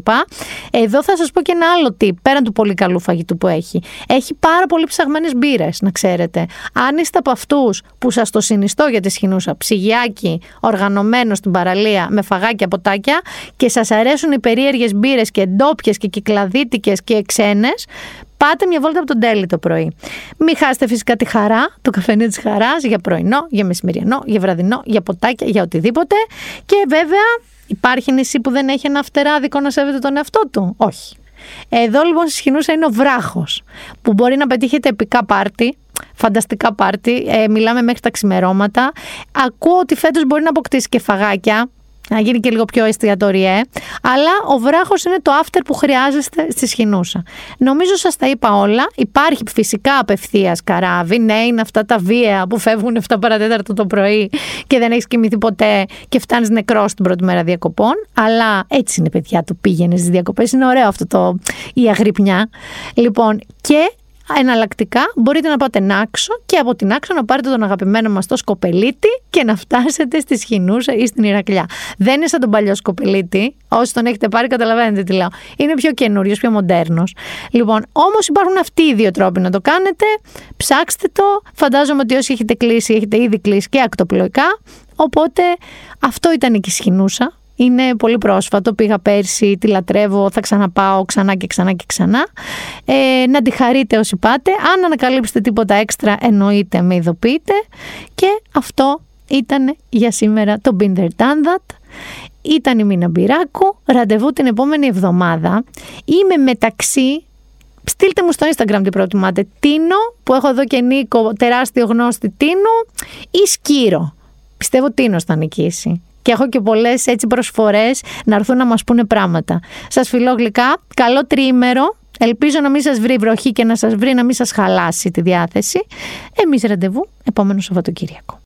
Εδώ θα σας πω και ένα άλλο tip, πέραν του πολύ καλού φαγητού που έχει. Έχει πάρα πολύ ψαγμένες μπύρες, να ξέρετε. Αν είστε από αυτούς που σας το συνιστώ για τη Χινούσα, ψυγιάκι οργανωμένο στην παραλία με φαγάκια, ποτάκια και σας αρέσουν οι περίεργες μπύρες και ντόπιες και κυκλαδίτικες και ξένες, πάτε μια βόλτα από τον Τέλη το πρωί. Μην χάσετε φυσικά τη χαρά, το καφενείο της χαράς, για πρωινό, για μεσημεριανό, για βραδινό, για ποτάκια, για οτιδήποτε. Και βέβαια, υπάρχει νησί που δεν έχει ένα φτεράδικο να σέβεται τον εαυτό του? Όχι. Εδώ λοιπόν στη Χινούσα είναι ο βράχος, που μπορεί να πετύχετε επικά πάρτι, φανταστικά πάρτι, μιλάμε μέχρι τα ξημερώματα. Ακούω ότι φέτος μπορεί να αποκτήσει και φαγάκια, να γίνει και λίγο πιο εστιατοριέ, αλλά ο βράχος είναι το after που χρειάζεστε στη Σχοινούσα. Νομίζω σας τα είπα όλα. Υπάρχει φυσικά απευθείας καράβι. Ναι, είναι αυτά τα βία που φεύγουν 7 παρατέταρτο το πρωί και δεν έχεις κοιμηθεί ποτέ και φτάνεις νεκρός την πρώτη μέρα διακοπών. Αλλά έτσι είναι, παιδιά, το πήγαινε στις διακοπές. Είναι ωραίο αυτό η αγρυπνιά. Λοιπόν, και εναλλακτικά μπορείτε να πάτε Νάξο και από την Νάξο να πάρετε τον αγαπημένο μας το Σκοπελίτη και να φτάσετε στη Σχοινούσα ή στην Ηρακλιά. Δεν είναι σαν τον παλιό Σκοπελίτη, όσοι τον έχετε πάρει καταλαβαίνετε τι λέω. Είναι πιο καινούριος, πιο μοντέρνος. Λοιπόν, όμως υπάρχουν αυτοί οι δύο τρόποι να το κάνετε. Ψάξτε το, φαντάζομαι ότι όσοι έχετε κλείσει, έχετε ήδη κλείσει και ακτοπλοϊκά. Οπότε αυτό ήταν η Σχοινούσα. Είναι πολύ πρόσφατο, πήγα πέρσι, τη λατρεύω, θα ξαναπάω ξανά και ξανά και ξανά. Να τη χαρείτε όσοι πάτε, αν ανακαλύψετε τίποτα έξτρα εννοείται με ειδοποιείτε. Και αυτό ήταν για σήμερα το Been There Done That. Ήταν η Μίνα Μπυράκου, ραντεβού την επόμενη εβδομάδα. Είμαι μεταξύ, στείλτε μου στο Instagram τι προτιμάτε, Τίνο, που έχω εδώ και Νίκο, τεράστιο γνώστη Τίνου, ή Σκύρο. Πιστεύω Τίνος θα νικήσει. Και έχω και πολλές έτσι προσφορές να έρθουν να μας πούνε πράγματα. Σας φιλώ γλυκά, καλό τριήμερο. Ελπίζω να μην σας βρει βροχή και να σας βρει να μην σας χαλάσει τη διάθεση. Εμείς ραντεβού επόμενο Σαββατοκύριακο.